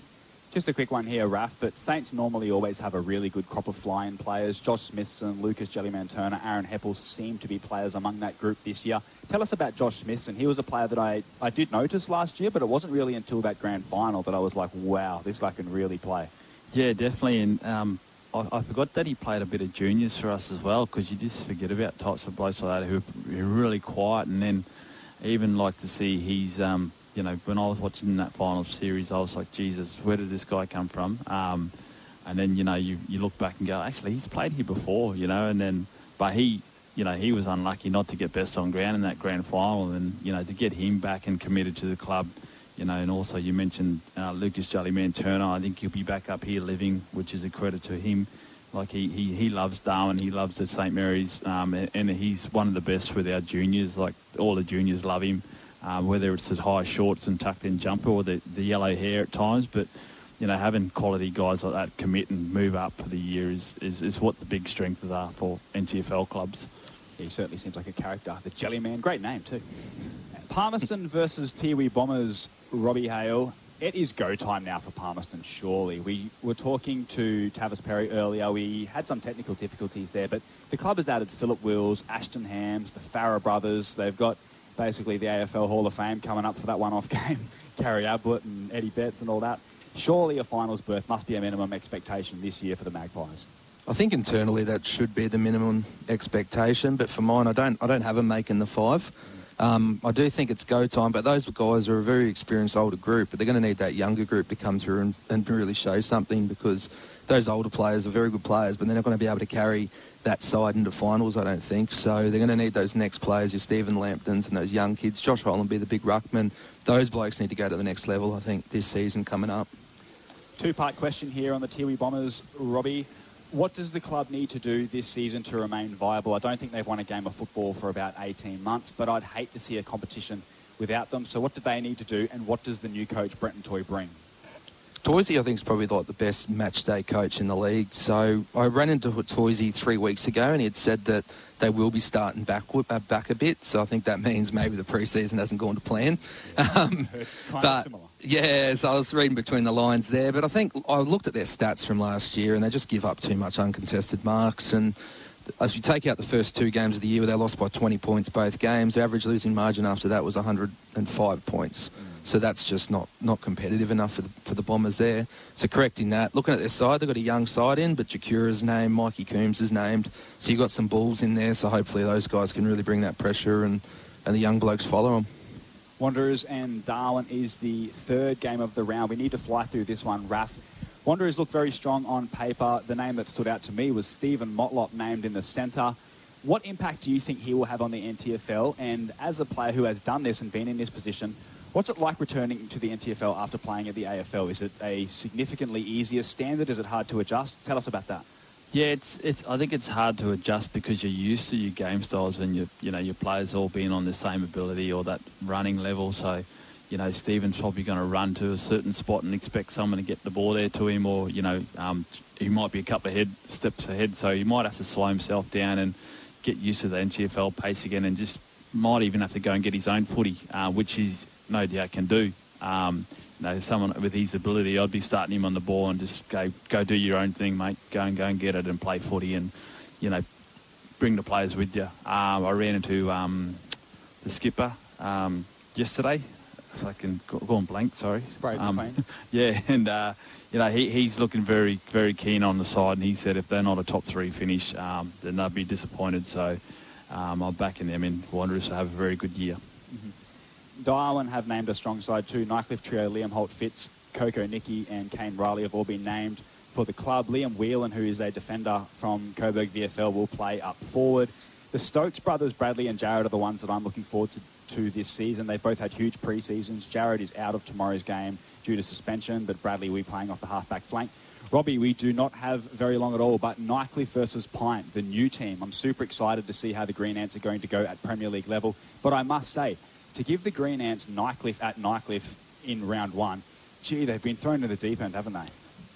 Just a quick one here, Raph, but Saints normally always have a really good crop of fly-in players. Josh Smithson, Lucas Jellyman-Turner, Aaron Heppel seem to be players among that group this year. Tell us about Josh Smithson. He was a player that I, I did notice last year, but it wasn't really until that grand final that I was like, wow, this guy can really play. Yeah, definitely, and... Um, I, I forgot that he played a bit of juniors for us as well, because you just forget about types of blokes like that who are really quiet. And then even like to see he's, um, you know, when I was watching that final series, I was like, Jesus, where did this guy come from? Um, and then, you know, you, you look back and go, actually, he's played here before, you know, and then, but he, you know, he was unlucky not to get best on ground in that grand final. And, you know, to get him back and committed to the club. You know, and also you mentioned uh, Lucas Jellyman-Turner. I think he'll be back up here living, which is a credit to him. Like, he, he, he loves Darwin. He loves the St Mary's. Um, and, and he's one of the best with our juniors. Like, all the juniors love him. um, whether it's the high shorts and tucked-in jumper or the, the yellow hair at times. But, you know, having quality guys like that commit and move up for the year is, is, is what the big strengths are for N T F L clubs. He certainly seems like a character. The Jelly Man, great name too. Palmerston versus Tiwi Bombers, Robbie Hale. It is go time now for Palmerston, surely. We were talking to Tavis Perry earlier. We had some technical difficulties there, but the club has added Philip Wills, Ashton Hams, the Farah brothers. They've got basically the A F L Hall of Fame coming up for that one-off game. Gary Ablett and Eddie Betts and all that. Surely a finals berth must be a minimum expectation this year for the Magpies. I think internally that should be the minimum expectation, but for mine, I don't, I don't have them making the five. Um, I do think it's go time, but those guys are a very experienced older group, but they're going to need that younger group to come through and, and really show something, because those older players are very good players, but they're not going to be able to carry that side into finals, I don't think. So they're going to need those next players, your Stephen Lamptons and those young kids. Josh Hollandby, the big ruckman. Those blokes need to go to the next level, I think, this season coming up. Two-part question here on the Tiwi Bombers, Robbie. What does the club need to do this season to remain viable? I don't think they've won a game of football for about eighteen months, but I'd hate to see a competition without them. So what do they need to do, and what does the new coach, Brenton Toy, bring? Toysey, I think, is probably like the best match day coach in the league. So I ran into Toysey three weeks ago, and he had said that they will be starting back, uh, back a bit. So I think that means maybe the preseason hasn't gone to plan. Um, but yeah, so I was reading between the lines there. But I think I looked at their stats from last year, and they just give up too much uncontested marks. And if you take out the first two games of the year, where they lost by twenty points both games, the average losing margin after that was one hundred and five points. So that's just not, not competitive enough for the, for the Bombers there. So correcting that, looking at their side, they've got a young side in, but Jakura's named, Mikey Coombs is named. So you've got some balls in there, so hopefully those guys can really bring that pressure and, and the young blokes follow them. Wanderers and Darwin is the third game of the round. We need to fly through this one, Raph. Wanderers look very strong on paper. The name that stood out to me was Stephen Motlop, named in the centre. What impact do you think he will have on the N T F L? And as a player who has done this and been in this position, what's it like returning to the N T F L after playing at the A F L? Is it a significantly easier standard? Is it hard to adjust? Tell us about that. Yeah, it's it's. I think it's hard to adjust because you're used to your game styles and your you know your players all being on the same ability or that running level. So, you know, Stephen's probably going to run to a certain spot and expect someone to get the ball there to him, or you know, um, he might be a couple of head steps ahead. So he might have to slow himself down and get used to the N T F L pace again, and just might even have to go and get his own footy, uh, which is no doubt can do. Um, you know, someone with his ability, I'd be starting him on the ball and just go, go do your own thing, mate. Go and go and get it and play footy and, you know, bring the players with you. Um, I ran into um, the skipper um, yesterday, so I can go, go on blank, sorry. Um, yeah, and, uh, you know, he, he's looking very, very keen on the side, and he said if they're not a top three finish, um, then they'll be disappointed. So um, I'm backing them in. Wanderers will have a very good year. Mm-hmm. Darwin have named a strong side too. Nycliffe Trio, Liam Holt-Fitz, Coco Nicky and Kane Riley have all been named for the club. Liam Whelan, who is a defender from Coburg V F L, will play up forward. The Stokes brothers, Bradley and Jared, are the ones that I'm looking forward to, to this season. They've both had huge pre-seasons. Jared is out of tomorrow's game due to suspension, but Bradley will be playing off the half-back flank. Robbie, we do not have very long at all, but Nycliffe versus Pint, the new team. I'm super excited to see how the Green Ants are going to go at Premier League level, but I must say, to give the Green Ants Nycliffe at Nycliffe in round one, gee, they've been thrown to the deep end, haven't they?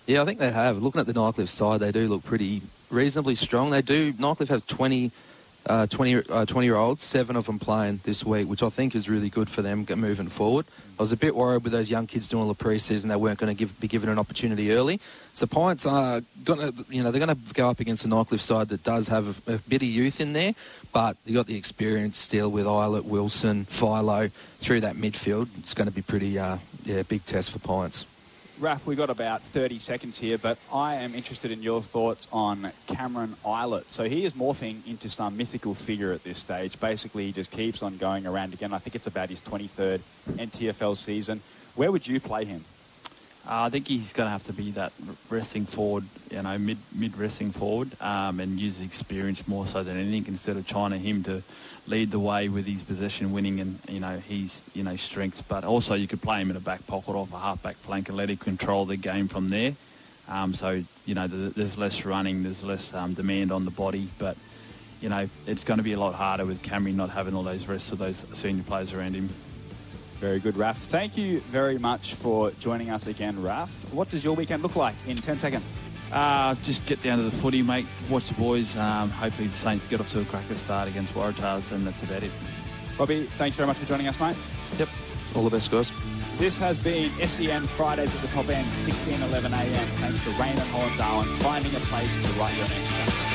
Yeah, I think they have. Looking at the Nycliffe side, they do look pretty reasonably strong. They do. Nycliffe have twenty, uh, twenty, uh, twenty-year-olds, seven of them playing this week, which I think is really good for them moving forward. I was a bit worried with those young kids doing all the pre-season; they weren't going to give, be given an opportunity early. So Pints are going to, you know, they're going to go up against the Nycliffe side that does have a, a bit of youth in there, but you got the experience still with Islet, Wilson, Philo through that midfield. It's going to be pretty, uh, yeah, big test for Pints. Raph, we've got about thirty seconds here, but I am interested in your thoughts on Cameron Islet. So he is morphing into some mythical figure at this stage. Basically, he just keeps on going around again. I think it's about his twenty-third N T F L season. Where would you play him? Uh, I think he's going to have to be that resting forward, you know, mid, mid resting forward, um, and use his experience more so than anything, instead of trying to him to lead the way with his possession winning and, you know, his, you know, strengths. But also you could play him in a back pocket off a half-back flank and let him control the game from there. Um, so, you know, th there's less running, there's less um, demand on the body. But, you know, it's going to be a lot harder with Camry not having all those rest of those senior players around him. Very good, Raf. Thank you very much for joining us again, Raf. What does your weekend look like in ten seconds? Uh, just get down to the footy, mate. Watch the boys. Um, hopefully the Saints get off to a cracker start against Waratahs, and that's about it. Bobby, thanks very much for joining us, mate. Yep. All the best, guys. This has been S E N Fridays at the Top End, sixteen eleven a m. Thanks to Rain and Holland Darwin, finding a place to write your next chapter.